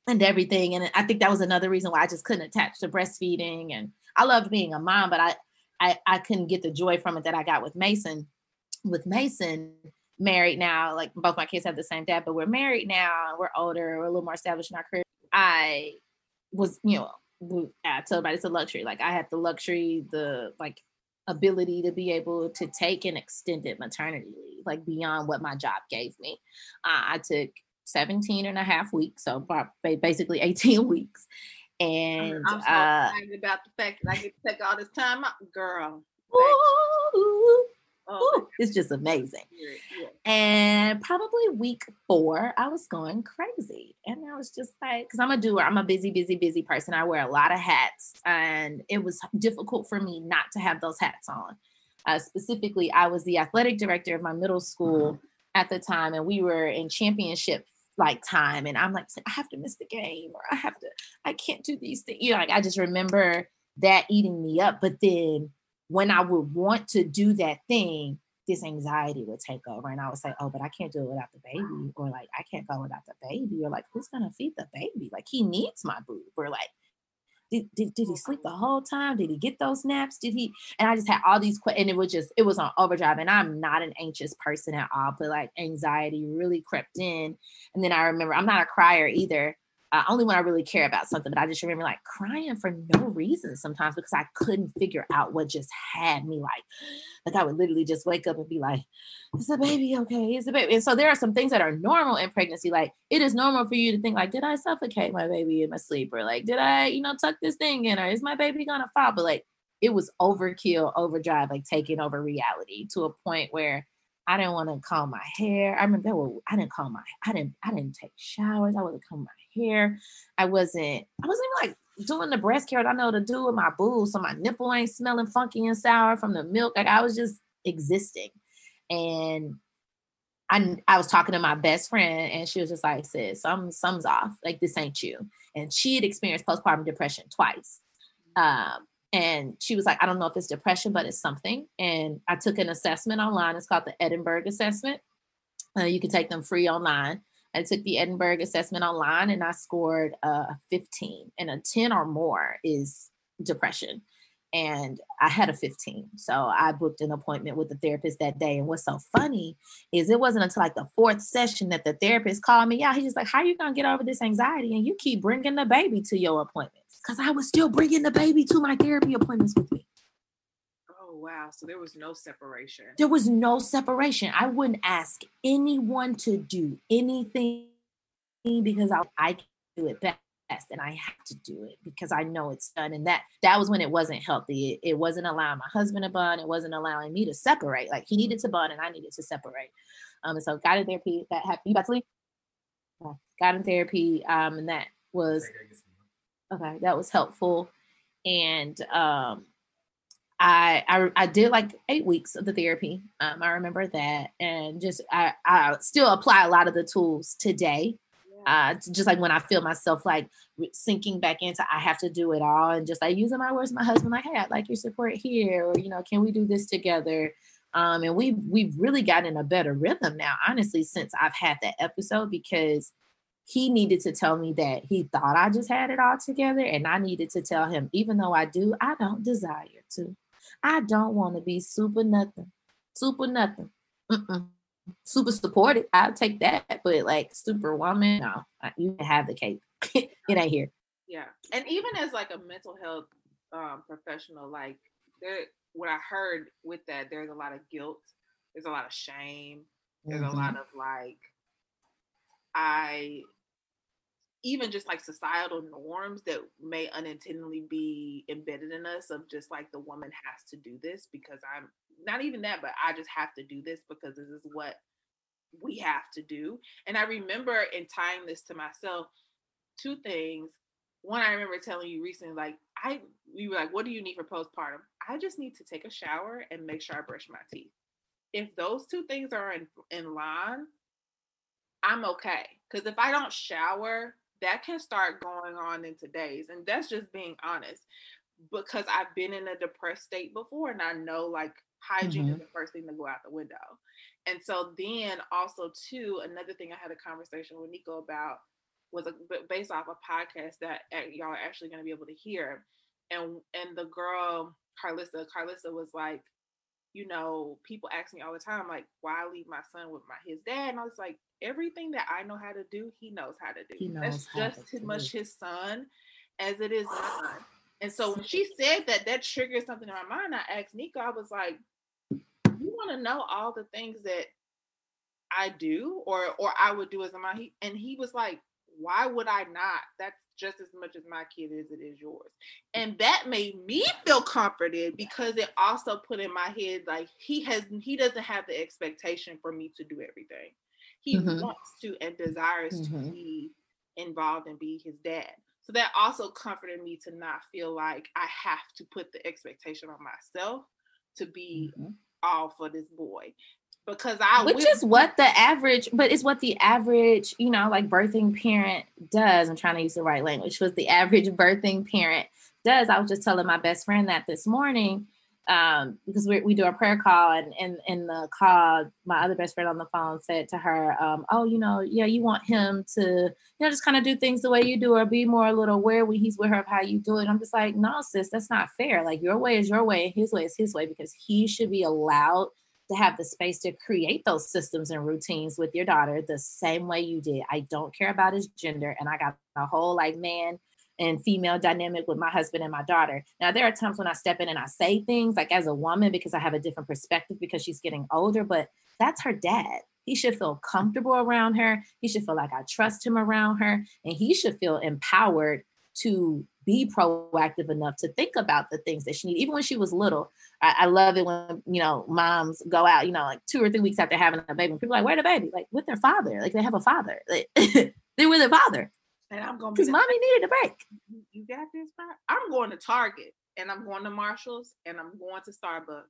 and everything. And I think that was another reason why I just couldn't attach to breastfeeding. And I loved being a mom, but I, I, I couldn't get the joy from it that I got with Mason, with Mason. Married now, like both my kids have the same dad, but we're married now, we're older, we're a little more established in our career. I was, you know, I told everybody it's a luxury. Like I had the luxury, the like ability to be able to take an extended maternity leave, like beyond what my job gave me. Uh, I took seventeen and a half weeks, so basically eighteen weeks. And I'm so uh, excited about the fact that I get to take all this time out, girl. Ooh, Ooh, it's just amazing. And probably week four, I was going crazy. And I was just like, because I'm a doer, I'm a busy, busy, busy person. I wear a lot of hats. And it was difficult for me not to have those hats on. Uh, specifically, I was the athletic director of my middle school mm-hmm. at the time. And we were in championship like time. And I'm like, I have to miss the game, or I have to, I can't do these things. You know, like I just remember that eating me up. But then when I would want to do that thing, this anxiety would take over. And I would say, oh, but I can't do it without the baby. Or like, I can't go without the baby. Or like, who's going to feed the baby? Like, he needs my boob. Or like, did, did, did he sleep the whole time? Did he get those naps? Did he? And I just had all these questions. And it was just, it was on overdrive. And I'm not an anxious person at all. But like, anxiety really crept in. And then I remember, I'm not a crier either. uh, only when I really care about something. But I just remember like crying for no reason sometimes because I couldn't figure out what just had me like, like I would literally just wake up and be like, is the baby okay? Is the baby? And so there are some things that are normal in pregnancy. Like it is normal for you to think like, did I suffocate my baby in my sleep? Or like, did I, you know, tuck this thing in? Or is my baby gonna fall? But like, it was overkill, overdrive, like taking over reality to a point where I didn't want to comb my hair. I remember there were, I didn't comb my, I didn't, I didn't take showers. I wasn't combing my hair. I wasn't, I wasn't even like doing the breast care that I know to do with my boobs. So my nipple ain't smelling funky and sour from the milk. Like I was just existing. And I, I was talking to my best friend and she was just like, sis, some, some's off. Like this ain't you. And she had experienced postpartum depression twice. Um, And she was like, I don't know if it's depression, but it's something. And I took an assessment online. It's called the Edinburgh Assessment. Uh, you can take them free online. I took the Edinburgh Assessment online and I scored a fifteen. And a ten or more is depression. And I had a fifteen. So I booked an appointment with the therapist that day. And what's so funny is it wasn't until like the fourth session that the therapist called me out. He's just like, how are you going to get over this anxiety? And you keep bringing the baby to your appointment. Because I was still bringing the baby to my therapy appointments with me. Oh, wow. So there was no separation. There was no separation. I wouldn't ask anyone to do anything because I, I can do it best and I have to do it because I know it's done. And that that was when it wasn't healthy. It, it wasn't allowing my husband to bond. It wasn't allowing me to separate. Like he needed to bond and I needed to separate. Um, and so got in therapy. That happened. You about to leave? Yeah. Got in therapy. Um, and that was... Okay, that was helpful. And um, I, I I did like eight weeks of the therapy. Um, I remember that. And just I, I still apply a lot of the tools today. Yeah. Uh, just like when I feel myself like sinking back into I have to do it all. And just like using my words, my husband, like, hey, I'd like your support here. Or, you know, can we do this together? Um, and we've, we've really gotten in a better rhythm now, honestly, since I've had that episode because he needed to tell me that he thought I just had it all together. And I needed to tell him, even though I do, I don't desire to. I don't want to be super nothing, super nothing, Mm-mm. super supported. I'll take that. But like super woman, no, you can have the cake. It ain't here. Yeah. And even as like a mental health um, professional, like there, what I heard with that, there's a lot of guilt. There's a lot of shame. There's mm-hmm. a lot of like, I even just like societal norms that may unintentionally be embedded in us of just like the woman has to do this because I'm not even that, but I just have to do this because this is what we have to do. And I remember in tying this to myself, two things. One, I remember telling you recently, like I, we were like, what do you need for postpartum? I just need to take a shower and make sure I brush my teeth. If those two things are in, in line, I'm okay. Because if I don't shower, that can start going on into days. And that's just being honest. Because I've been in a depressed state before and I know like hygiene mm-hmm. is the first thing to go out the window. And so then also too, another thing I had a conversation with Nico about was a, based off a podcast that y'all are actually going to be able to hear. And and the girl, Carlissa, Carlissa was like, you know, people ask me all the time, like, why I leave my son with my his dad? And I was like, everything that I know how to do, he knows how to do. That's just as much his son as it is mine. And so when she said that, that triggered something in my mind. I asked Nico, I was like, you want to know all the things that I do or or I would do as a mom? He, and he was like, why would I not? That's just as much as my kid is, it is yours. And that made me feel comforted because it also put in my head, like he has, he doesn't have the expectation for me to do everything. He mm-hmm. wants to and desires mm-hmm. to be involved and be his dad. So that also comforted me to not feel like I have to put the expectation on myself to be mm-hmm. all for this boy. Because I Which will- is what the average, but it's what the average, you know, like birthing parent does. I'm trying to use the right language. What the average birthing parent does. I was just telling my best friend that this morning. Um, because we we do a prayer call, and in in the call, my other best friend on the phone said to her, um, "Oh, you know, yeah, you want him to, you know, just kind of do things the way you do, or be more a little aware when he's with her of how you do it." I'm just like, "No, sis, that's not fair. Like your way is your way, and his way is his way, because he should be allowed to have the space to create those systems and routines with your daughter the same way you did. I don't care about his gender. And I got a whole like man and female dynamic with my husband and my daughter. Now, there are times when I step in and I say things like as a woman, because I have a different perspective because she's getting older, but that's her dad. He should feel comfortable around her. He should feel like I trust him around her, and he should feel empowered to be proactive enough to think about the things that she needs. Even when she was little, I, I love it when, you know, moms go out, you know, like two or three weeks after having a baby, and people are like, where the baby? Like with their father, like they have a father, like, they're with their father. And I'm going because mommy needed a break. You got this, bro? I'm going to Target, and I'm going to Marshalls, and I'm going to Starbucks.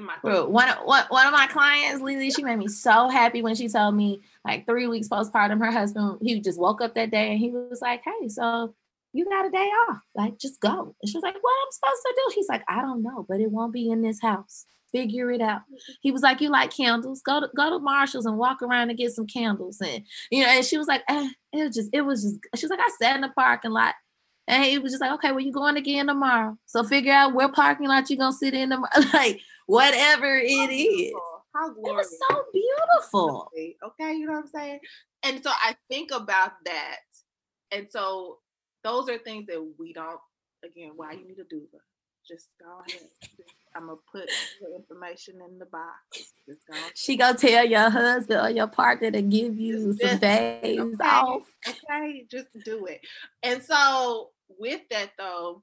My Bro, one, one, one of my clients, Lily, she made me so happy when she told me like three weeks postpartum, her husband, he just woke up that day and he was like, hey, so you got a day off, like, just go. And she was like, what I'm supposed to do? He's like, I don't know, but it won't be in this house. Figure it out. He was like, you like candles? Go to go to Marshall's and walk around and get some candles. And, you know, and she was like, eh, it was just, it was just, she was like, I sat in the parking lot. And he was just like, okay, well, you going again tomorrow. So figure out where parking lot you're going to sit in tomorrow. Like, whatever it is. How glorious. It was so beautiful. Okay, you know what I'm saying? And so I think about that. And so those are things that we don't, again, why you need a doula. Just go ahead. I'm going to put your information in the box. Just go ahead. She going to tell your husband or your partner to give you just some days okay. off. Okay, just do it. And so with that, though,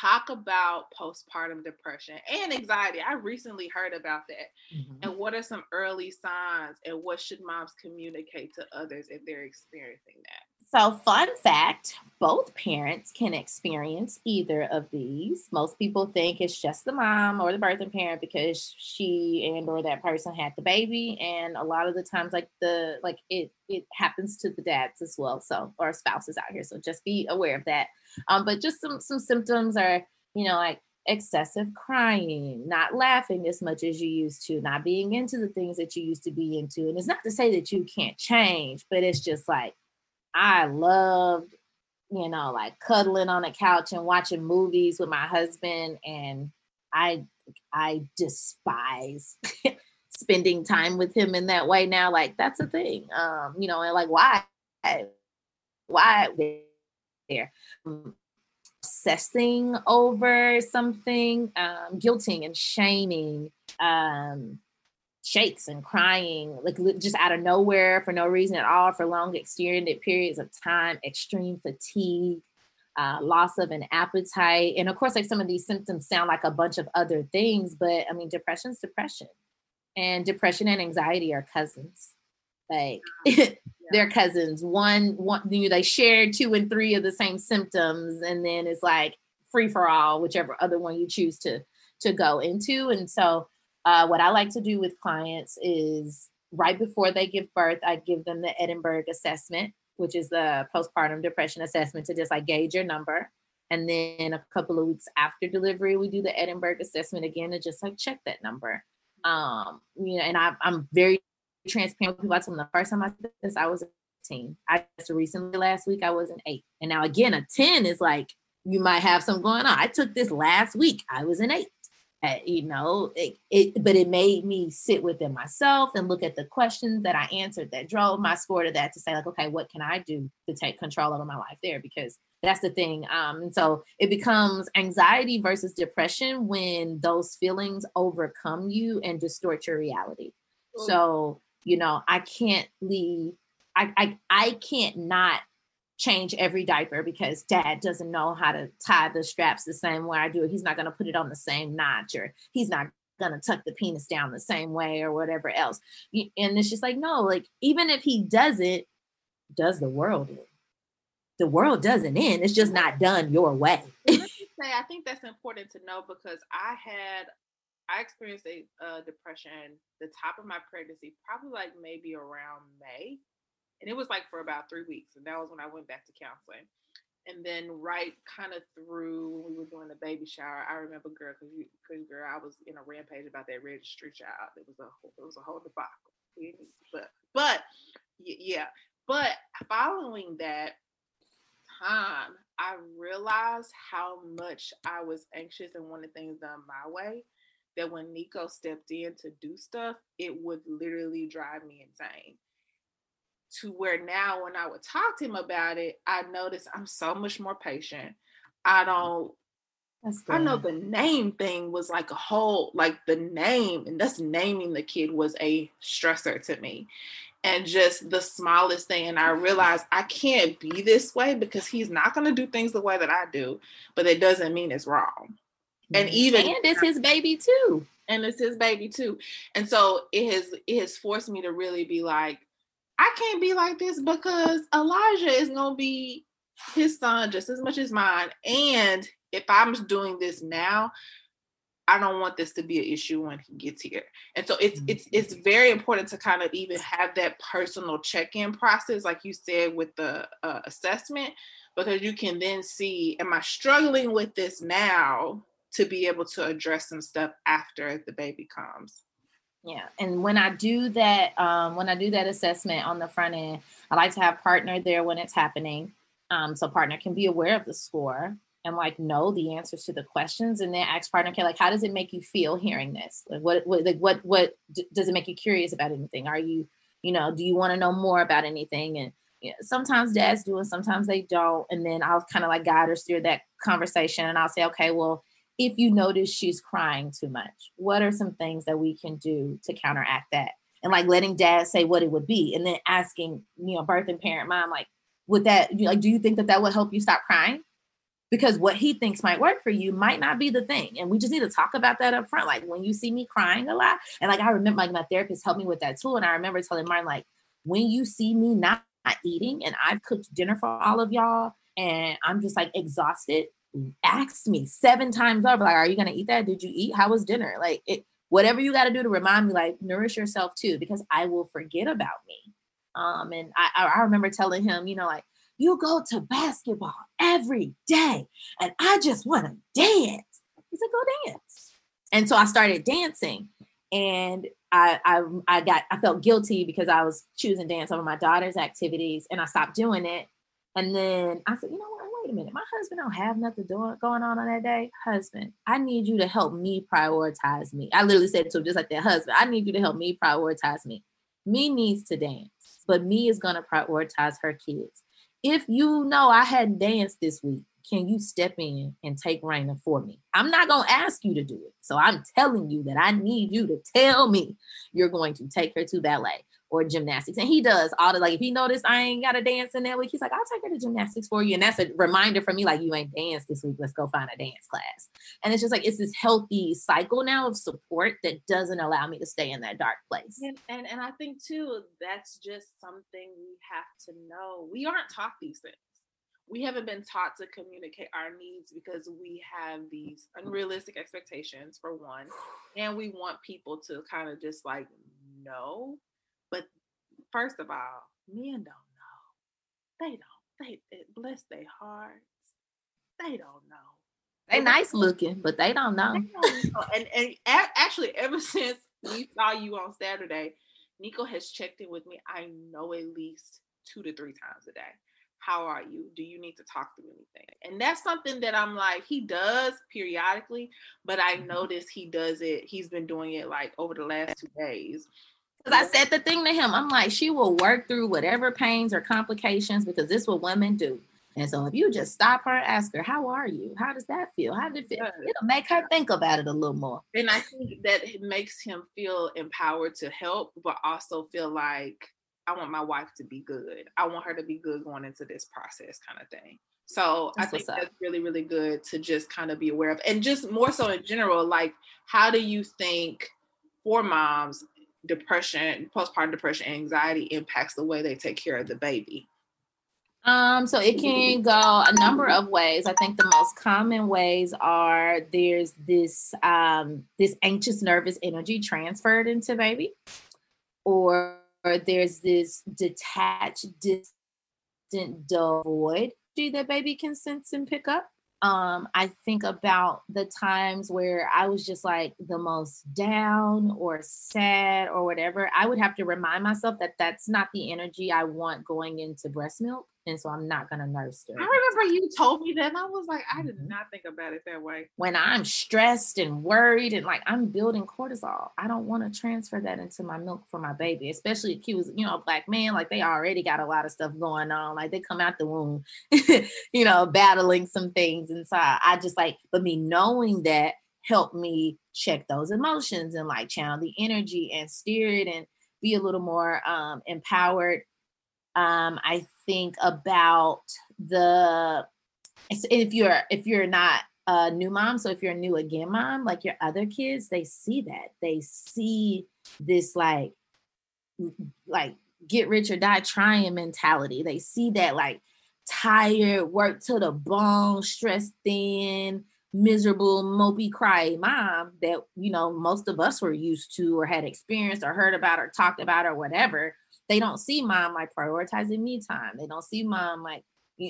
talk about postpartum depression and anxiety. I recently heard about that. Mm-hmm. And what are some early signs, and what should moms communicate to others if they're experiencing that? So fun fact, both parents can experience either of these. Most people think it's just the mom or the birthing parent because she and or that person had the baby. And a lot of the times like the, like it, it happens to the dads as well. So, or spouses out here. So just be aware of that. Um, but just some, some symptoms are, you know, like excessive crying, not laughing as much as you used to, not being into the things that you used to be into. And it's not to say that you can't change, but it's just like, I loved, you know, like cuddling on a couch and watching movies with my husband. And I, I despise spending time with him in that way now. Like, that's a thing, um, you know, and like, why, why there. Um, obsessing over something, um, guilting and shaming, um, shakes and crying, like just out of nowhere for no reason at all for long extended periods of time, extreme fatigue, uh, loss of an appetite. And of course, like some of these symptoms sound like a bunch of other things, but I mean, depression's depression, and depression and anxiety are cousins. Like they're cousins. One, one, you know, they share two and three of the same symptoms, and then it's like free for all, whichever other one you choose to to go into. And so, uh, what I like to do with clients is right before they give birth, I give them the Edinburgh Assessment, which is the postpartum depression assessment, to just like gauge your number. And then a couple of weeks after delivery, we do the Edinburgh Assessment again to just like check that number. Um, you know, and I, I'm very transparent with people. I told them the first time I did this, I was eighteen. I just recently last week I was an eight, and now again a ten is like you might have something going on. I took this last week. I was an eight, uh, you know. It, it, but it made me sit within myself and look at the questions that I answered that drove my score to that, to say like, okay, what can I do to take control over my life there? Because that's the thing. Um, and so it becomes anxiety versus depression when those feelings overcome you and distort your reality. Mm-hmm. So, you know, I can't leave, I, I I can't not change every diaper because dad doesn't know how to tie the straps the same way I do it. He's not going to put it on the same notch, or he's not going to tuck the penis down the same way, or whatever else. And it's just like, no, like even if he does it, does the world end? The world doesn't end. It's just not done your way. Let me say, I think that's important to know, because I had I experienced a uh, depression the top of my pregnancy, probably like maybe around May. And it was like for about three weeks. And that was when I went back to counseling. And then right kind of through when we were doing the baby shower, I remember, girl, because you, cause girl, I was in a rampage about that registry child. It was a whole, it was a whole debacle. But, but yeah, but following that time, I realized how much I was anxious and wanted things done my way, that when Nico stepped in to do stuff, it would literally drive me insane. To where now when I would talk to him about it, I noticed I'm so much more patient. I don't, I know the name thing was like a whole, like the name, and that's naming the kid was a stressor to me. And just the smallest thing. And I realized I can't be this way because he's not going to do things the way that I do, but it doesn't mean it's wrong. And even and it's his baby too. And it's his baby too. And so it has, it has forced me to really be like, I can't be like this because Elijah is going to be his son just as much as mine. And if I'm doing this now, I don't want this to be an issue when he gets here. And so it's it's it's very important to kind of even have that personal check-in process, like you said, with the uh, assessment, because you can then see, am I struggling with this now to be able to address some stuff after the baby comes? Yeah. And when I do that, um, when I do that assessment on the front end, I like to have partner there when it's happening. Um, so partner can be aware of the score and like know the answers to the questions, and then ask partner, okay, like, how does it make you feel hearing this? Like, what, what, like, what, what d- does it make you curious about anything? Are you, you know, do you want to know more about anything? And you know, sometimes dads do, and sometimes they don't. And then I'll kind of like guide or steer that conversation, and I'll say, okay, well, if you notice she's crying too much, what are some things that we can do to counteract that? And like letting dad say what it would be, and then asking, you know, birth and parent mom, like, would that, like, do you think that that would help you stop crying? Because what he thinks might work for you might not be the thing. And we just need to talk about that up front. Like, when you see me crying a lot, and like, I remember like my therapist helped me with that too. And I remember telling Martin, like, when you see me not eating and I've cooked dinner for all of y'all and I'm just like exhausted, ask me seven times over, like, are you going to eat that? Did you eat? How was dinner? Like, it, whatever you got to do to remind me, like, nourish yourself too, because I will forget about me. Um, and I, I remember telling him, you know, like, you go to basketball every day and I just want to dance. He said, go dance. And so I started dancing, and I, I, I got, I felt guilty because I was choosing dance over my daughter's activities, and I stopped doing it. And then I said, you know what? Wait a minute. My husband don't have nothing doing, going on on that day. Husband, I need you to help me prioritize me. I literally said to him just like that. Husband, I need you to help me prioritize me. Me needs to dance, but me is going to prioritize her kids. If you know I hadn't danced this week, can you step in and take Raina for me? I'm not going to ask you to do it. So I'm telling you that I need you to tell me you're going to take her to ballet or gymnastics. And he does all the, like, if he noticed I ain't got a dance in that week, he's like, I'll take her to gymnastics for you. And that's a reminder for me, like, you ain't danced this week. Let's go find a dance class. And it's just like, it's this healthy cycle now of support that doesn't allow me to stay in that dark place. And, and, and I think too, that's just something we have to know. We aren't taught these things. We haven't been taught to communicate our needs because we have these unrealistic expectations, for one, and we want people to kind of just like know. But first of all, men don't know. They don't. They, they bless their hearts. They don't know. They nice looking, but they don't know. They don't know. And and a- actually, ever since we saw you on Saturday, Nico has checked in with me. I know at least two to three times a day. How are you? Do you need to talk through anything? And that's something that I'm like, he does periodically, but I notice he does it. He's been doing it like over the last two days. Because I said the thing to him, I'm like, she will work through whatever pains or complications, because this is what women do. And so if you just stop her and ask her, how are you? How does that feel? How did it feel? It'll make her think about it a little more. And I think that it makes him feel empowered to help, but also feel like, I want my wife to be good. I want her to be good going into this process kind of thing. So that's I think that's really, really good to just kind of be aware of. And just more so in general, like, how do you think for moms, depression, postpartum depression, anxiety impacts the way they take care of the baby? Um, so it can go a number of ways. I think the most common ways are there's this, um, this anxious, nervous energy transferred into baby, or Or there's this detached, distant, void that baby can sense and pick up. Um, I think about the times where I was just like the most down or sad or whatever. I would have to remind myself that that's not the energy I want going into breast milk and so I'm not going to nurse during. I remember you told me that, and I was like, I did not think about it that way. When I'm stressed and worried and like I'm building cortisol, I don't want to transfer that into my milk for my baby, especially if he was, you know, a black man, like they already got a lot of stuff going on. Like they come out the womb, you know, battling some things. And so I, I just like, but me knowing that helped me check those emotions and like channel the energy and steer it and be a little more um, empowered. Um, I think about the, if you're, if you're not a new mom, so if you're a new again mom, like your other kids, they see that, they see this, like, like get rich or die trying mentality. They see that like tired, worked to the bone, stressed thin, miserable, mopey, cry mom that, you know, most of us were used to or had experienced or heard about or talked about or whatever. They don't see mom like prioritizing me time. They don't see mom like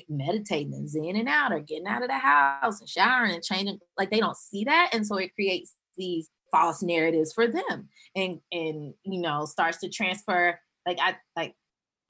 meditating and zen and out or getting out of the house and showering and changing. Like they don't see that. And so it creates these false narratives for them and, and, you know, starts to transfer. Like I, like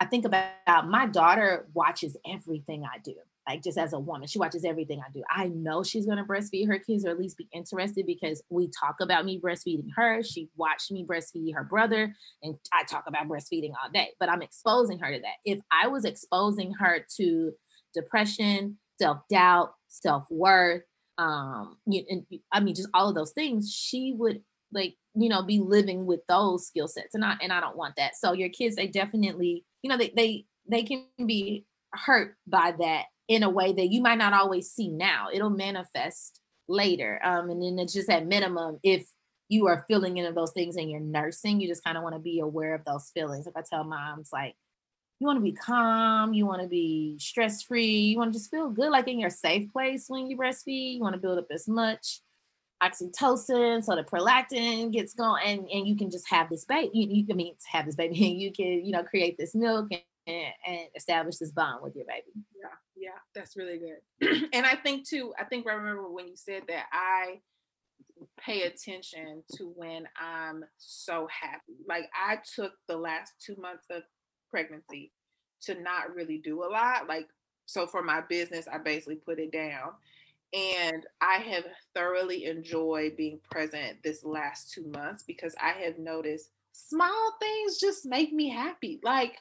I think about my daughter watches everything I do. Like just as a woman, she watches everything I do. I know she's going to breastfeed her kids or at least be interested because we talk about me breastfeeding her. She watched me breastfeed her brother and I talk about breastfeeding all day, but I'm exposing her to that. If I was exposing her to depression, self-doubt, self-worth, um, and, I mean, just all of those things, she would like, you know, be living with those skill sets. And I, and I don't want that. So your kids, they definitely, you know, they, they, they can be hurt by that in a way that you might not always see now. It'll manifest later. Um, and then it's just at minimum, if you are feeling any of those things and you're nursing, you just kind of want to be aware of those feelings. Like I tell moms, like, you want to be calm, you want to be stress-free, you want to just feel good, like in your safe place when you breastfeed, you want to build up as much oxytocin so the prolactin gets going and, and you can just have this baby, you, you can mean, have this baby and you can, you know, create this milk and, and, and establish this bond with your baby. Yeah. Yeah, that's really good. And I think too, I think I remember when you said that I pay attention to when I'm so happy. Like I took the last two months of pregnancy to not really do a lot. Like, so for my business, I basically put it down and I have thoroughly enjoyed being present this last two months because I have noticed small things just make me happy. Like,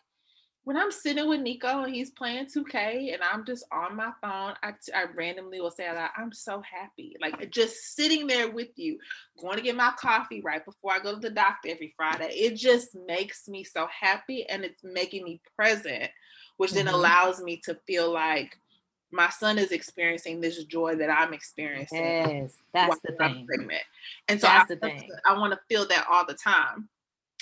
when I'm sitting with Nico and he's playing two K and I'm just on my phone, I, I randomly will say, I'm so happy. Like just sitting there with you, going to get my coffee right before I go to the doctor every Friday. It just makes me so happy and it's making me present, which mm-hmm. then allows me to feel like my son is experiencing this joy that I'm experiencing. Yes, that's the I'm thing. Pregnant. And so that's I, the thing. I want to feel that all the time.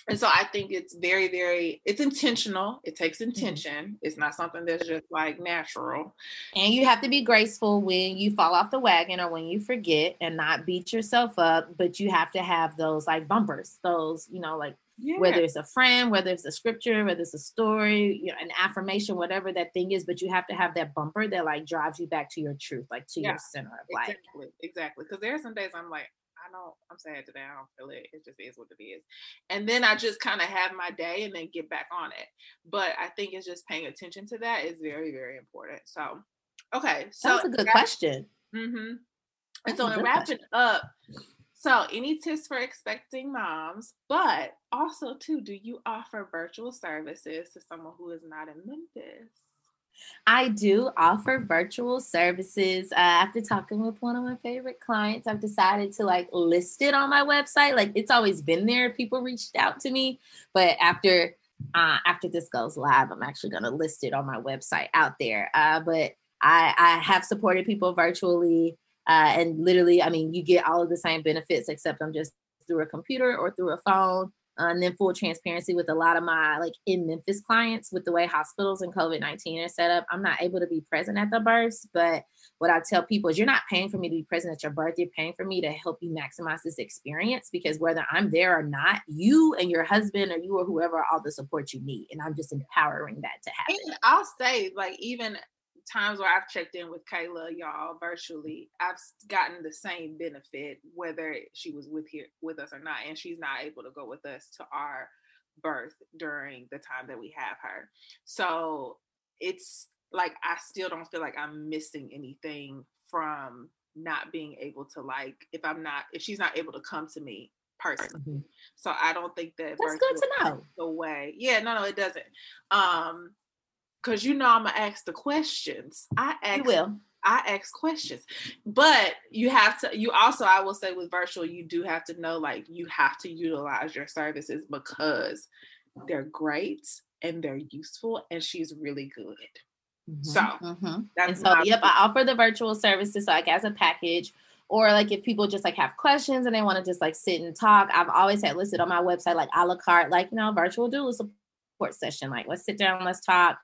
And so I think it's very, very, it's intentional. It takes intention. Mm-hmm. It's not something that's just like natural. And you have to be graceful when you fall off the wagon or when you forget and not beat yourself up, but you have to have those like bumpers, those, you know, like yeah. whether it's a friend, whether it's a scripture, whether it's a story, you know, an affirmation, whatever that thing is, but you have to have that bumper that like drives you back to your truth, like to yeah. your center of life. Exactly, exactly. Because there are some days I'm like, I don't, I'm sad today. I don't feel it. It just is what it is. And then I just kind of have my day and then get back on it. But I think it's just paying attention to that is very, very important. So, okay. So that's a good wrap- question. Mm-hmm. And so in wrapping question. up, so any tips for expecting moms, but also too, do you offer virtual services to someone who is not in Memphis? I do offer virtual services. Uh, after talking with one of my favorite clients, I've decided to like list it on my website. Like it's always been there. People reached out to me, but after uh, after this goes live, I'm actually going to list it on my website out there. Uh, but I, I have supported people virtually uh, and literally, I mean, you get all of the same benefits, except I'm just through a computer or through a phone. Uh, and then full transparency with a lot of my like in Memphis clients with the way hospitals and COVID nineteen are set up, I'm not able to be present at the births. But what I tell people is you're not paying for me to be present at your birth. You're paying for me to help you maximize this experience because whether I'm there or not, you and your husband or you or whoever, all the support you need. And I'm just empowering that to happen. And I'll say like even times where I've checked in with Kayla, y'all virtually, I've gotten the same benefit whether she was with here with us or not, and she's not able to go with us to our birth during the time that we have her. So it's like, I still don't feel like I'm missing anything from not being able to, like, if I'm not, if she's not able to come to me personally. Mm-hmm. So I don't think that that's good to know. The way, yeah, no, no, it doesn't. Um, because you know, I'm gonna ask the questions. I ask, you will. I ask questions, but you have to. You also, I will say, with virtual, you do have to know, like, you have to utilize your services because they're great and they're useful, and she's really good. Mm-hmm. So mm-hmm. that's so, yep. I offer the virtual services, like, as a package, or like if people just like have questions and they want to just like sit and talk. I've always had listed on my website, like, a la carte, like, you know, virtual doula support session. Like, let's sit down, let's talk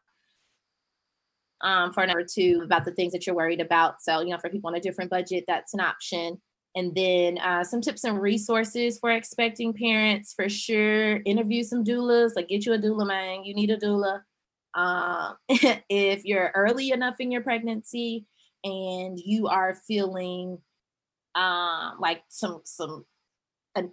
um, for an hour or two about the things that you're worried about. So, you know, for people on a different budget, that's an option. And then uh, some tips and resources for expecting parents, for sure. Interview some doulas, like, get you a doula, man. You need a doula. Um, if you're early enough in your pregnancy and you are feeling um, like some, some, uh,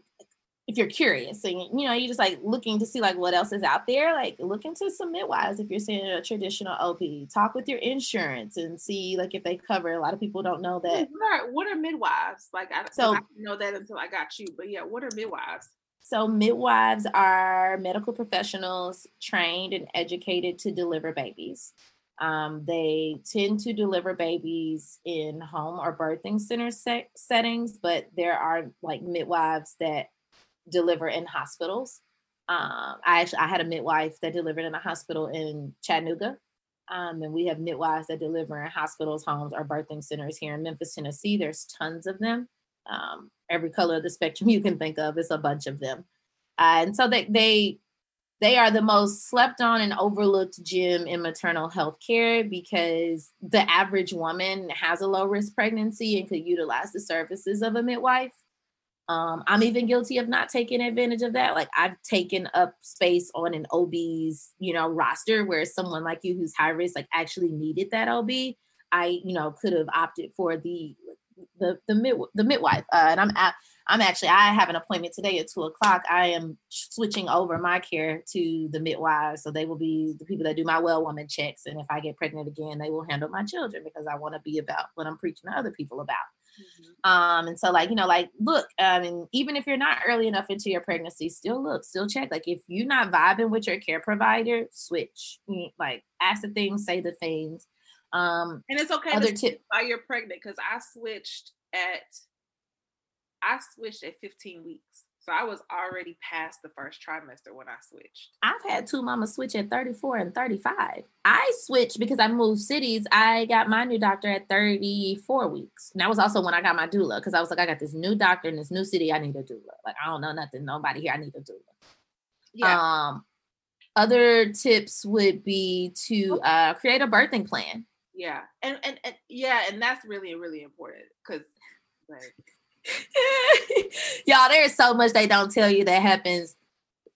if you're curious and, you know, you're just like looking to see like what else is out there, like, look into some midwives. If you're seeing a traditional O P, talk with your insurance and see like if they cover. A lot of people don't know that. What are, what are midwives? Like, I, so, I didn't know that until I got you, but yeah, what are midwives? So midwives are medical professionals trained and educated to deliver babies. Um, they tend to deliver babies in home or birthing center se- settings, but there are like midwives that deliver in hospitals. Um, I actually, I had a midwife that delivered in a hospital in Chattanooga. Um, and we have midwives that deliver in hospitals, homes, or birthing centers here in Memphis, Tennessee. There's tons of them. Um, every color of the spectrum you can think of, it's a bunch of them. Uh, and so they, they, they are the most slept on and overlooked gem in maternal health care because the average woman has a low risk pregnancy and could utilize the services of a midwife. Um, I'm even guilty of not taking advantage of that. Like, I've taken up space on an O B's, you know, roster where someone like you who's high risk, like, actually needed that O B. I, you know, could have opted for the, the, the mid, the midwife. Uh, and I'm, I, I'm actually, I have an appointment today at two o'clock. I am switching over my care to the midwives. So they will be the people that do my well woman checks. And if I get pregnant again, they will handle my children because I want to be about what I'm preaching to other people about. Mm-hmm. Um, and so, like, you know, like, look, I mean, even if you're not early enough into your pregnancy, still look, still check. Like, if you're not vibing with your care provider, switch, like, ask the things, say the things. Um, and it's okay other to tip while you're pregnant. Cause I switched at, I switched at fifteen weeks. So I was already past the first trimester when I switched. I've had two mamas switch at thirty-four and thirty-five. I switched because I moved cities. I got my new doctor at thirty-four weeks. And that was also when I got my doula because I was like, I got this new doctor in this new city. I need a doula. Like, I don't know nothing. Nobody here. I need a doula. Yeah. Um, other tips would be to uh, create a birthing plan. Yeah. And, and, and yeah. And that's really, really important because, like, y'all, there's so much they don't tell you that happens,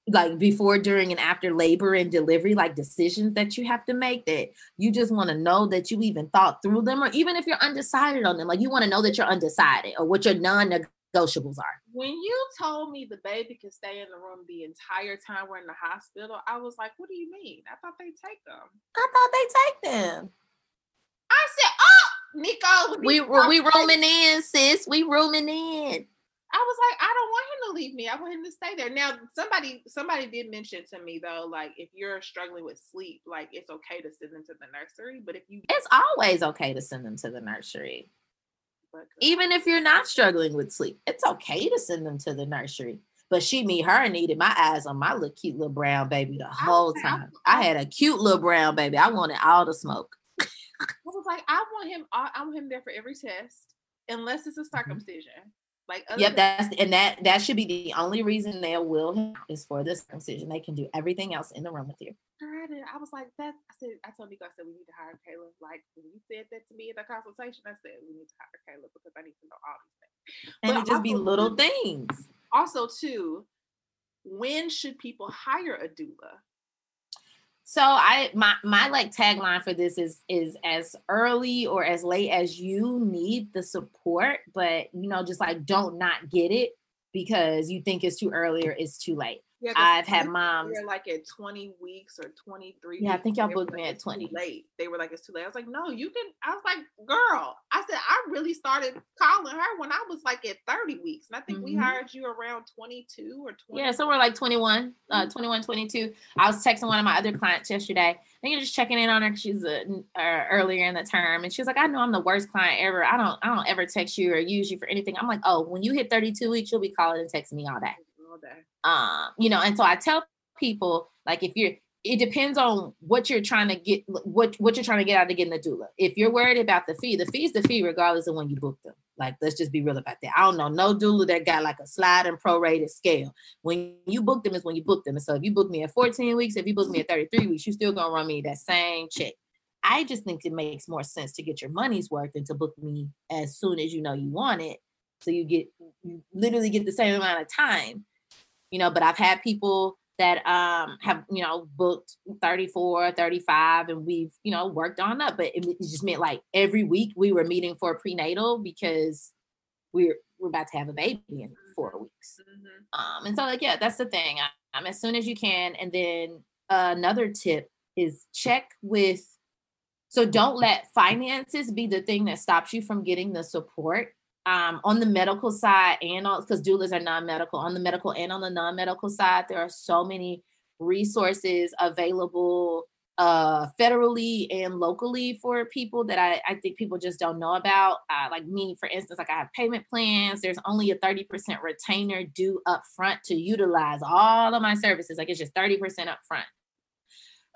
like, before, during, and after labor and delivery, like, decisions that you have to make that you just want to know that you even thought through them, or even if you're undecided on them, like, you want to know that you're undecided or what your non-negotiables are. When you told me the baby can stay in the room the entire time we're in the hospital, I was like, what do you mean? I thought they take them. I thought they take them. I said, oh, Nico, we we rooming in, sis. We rooming in. I was like, I don't want him to leave me. I want him to stay there. Now, somebody somebody did mention to me though, like, if you're struggling with sleep, like, it's okay to send them to the nursery. But if you, it's always okay to send them to the nursery. But, even if you're not struggling with sleep, it's okay to send them to the nursery. But she, me, her needed my eyes on my little cute little brown baby the whole time. I had a cute little brown baby. I wanted all the smoke. I was like, I want him. I want him there for every test, unless it's a circumcision. Like, yep, that's and that that should be the only reason they will him is for the circumcision. They can do everything else in the room with you. I was like, that's. I said, I told Nico, I said, we need to hire Kayla. Like, when you said that to me in the consultation, I said, we need to hire Kayla because I need to know all these things. And it just be little things. Also, too, when should people hire a doula? So I, my, my like tagline for this is, is as early or as late as you need the support, but, you know, just like, don't not get it. because you think it's too early or it's too late. Yeah, I've had moms like at twenty weeks or twenty-three. Yeah, weeks, I think y'all booked me like, at twenty. Late. They were like, it's too late. I was like, no, you can. I was like, girl, I said, I really started calling her when I was like at thirty weeks. And I think mm-hmm. we hired you around twenty-two or twenty. Yeah, somewhere like twenty-one, uh, twenty-one, twenty-two. I was texting one of my other clients yesterday. I think you're just checking in on her because she's a, uh, earlier in the term. And she was like, I know I'm the worst client ever. I don't, I don't ever text you or use you for anything. I'm like, oh, when you hit thirty-two weeks, you'll be calling and texting me all day. Day. Um, you know, and so I tell people, like, if you're, it depends on what you're trying to get, what, what you're trying to get out of getting the doula. If you're worried about the fee, the fee's the fee regardless of when you book them. Like, let's just be real about that. I don't know no doula that got like a slide and prorated scale. When you book them is when you book them. And so if you book me at fourteen weeks, if you book me at thirty-three weeks, you still gonna run me that same check. I just think it makes more sense to get your money's worth than to book me as soon as you know you want it. So you get, you literally get the same amount of time. You know, but I've had people that um, have, you know, booked thirty-four, thirty-five, and we've, you know, worked on up. But it, it just meant like every week we were meeting for a prenatal because we're we're about to have a baby in four weeks. Mm-hmm. Um, and so, like, yeah, that's the thing. I, I'm as soon as you can. And then uh, another tip is check with. So don't let finances be the thing that stops you from getting the support. Um, on the medical side and on, because doulas are non-medical, on the medical and on the non-medical side, there are so many resources available uh, federally and locally for people that I, I think people just don't know about. Uh, like me, for instance, like I have payment plans. There's only a thirty percent retainer due up front to utilize all of my services. Like it's just thirty percent up front.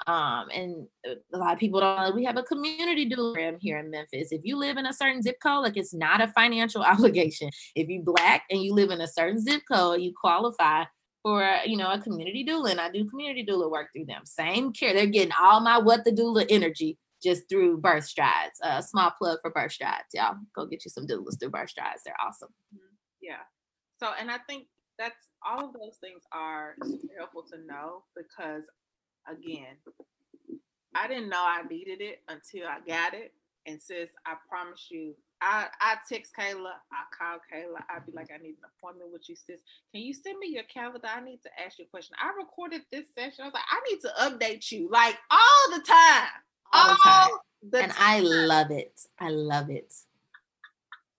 Um, and a lot of people don't, we have a community doula program here in Memphis. If you live in a certain zip code, like it's not a financial obligation. If you Black and you live in a certain zip code, you qualify for, you know, a community doula, and I do community doula work through them. Same care. They're getting all my What the Doula energy just through Birth Strides. A uh, small plug for Birth Strides. Y'all go get you some doulas through Birth Strides. They're awesome. Yeah. So, and I think that's, all of those things are super helpful to know because again, I didn't know I needed it until I got it. And sis, I promise you, I, I text Kayla, I call Kayla, I'd be like, I need an appointment with you, sis. Can you send me your calendar? I need to ask you a question. I recorded this session. I was like, I need to update you like all the time. All, all the time. The and time. I love it. I love it.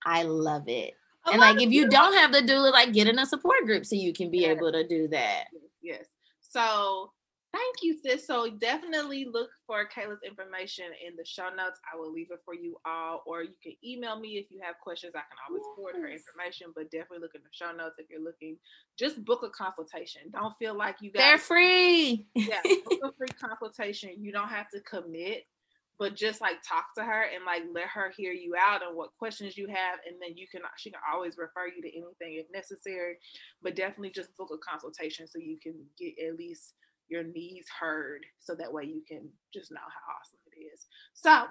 I love it. A and like, if you people- don't have the doula, like get in a support group so you can be yes. able to do that. Yes. So thank you, sis. So definitely look for Kayla's information in the show notes. I will leave it for you all, or you can email me if you have questions. I can always yes. forward her information, but definitely look in the show notes if you're looking. Just book a consultation. Don't feel like you got. They're free. Yeah, book a free consultation. You don't have to commit, but just like talk to her and like let her hear you out on what questions you have, and then you can she can always refer you to anything if necessary. But definitely just book a consultation so you can get at least your needs heard, so that way you can just know how awesome it is. So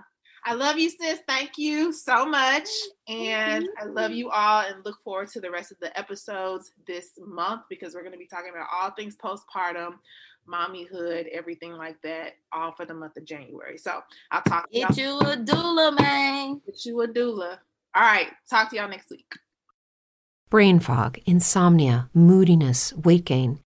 I love you, sis. Thank you so much. And I love you all and look forward to the rest of the episodes this month, because we're going to be talking about all things postpartum, mommyhood, everything like that, all for the month of January. So I'll talk to y'all. Get you a doula, man. Get you a doula. All right. Talk to y'all next week. Brain fog, insomnia, moodiness, weight gain.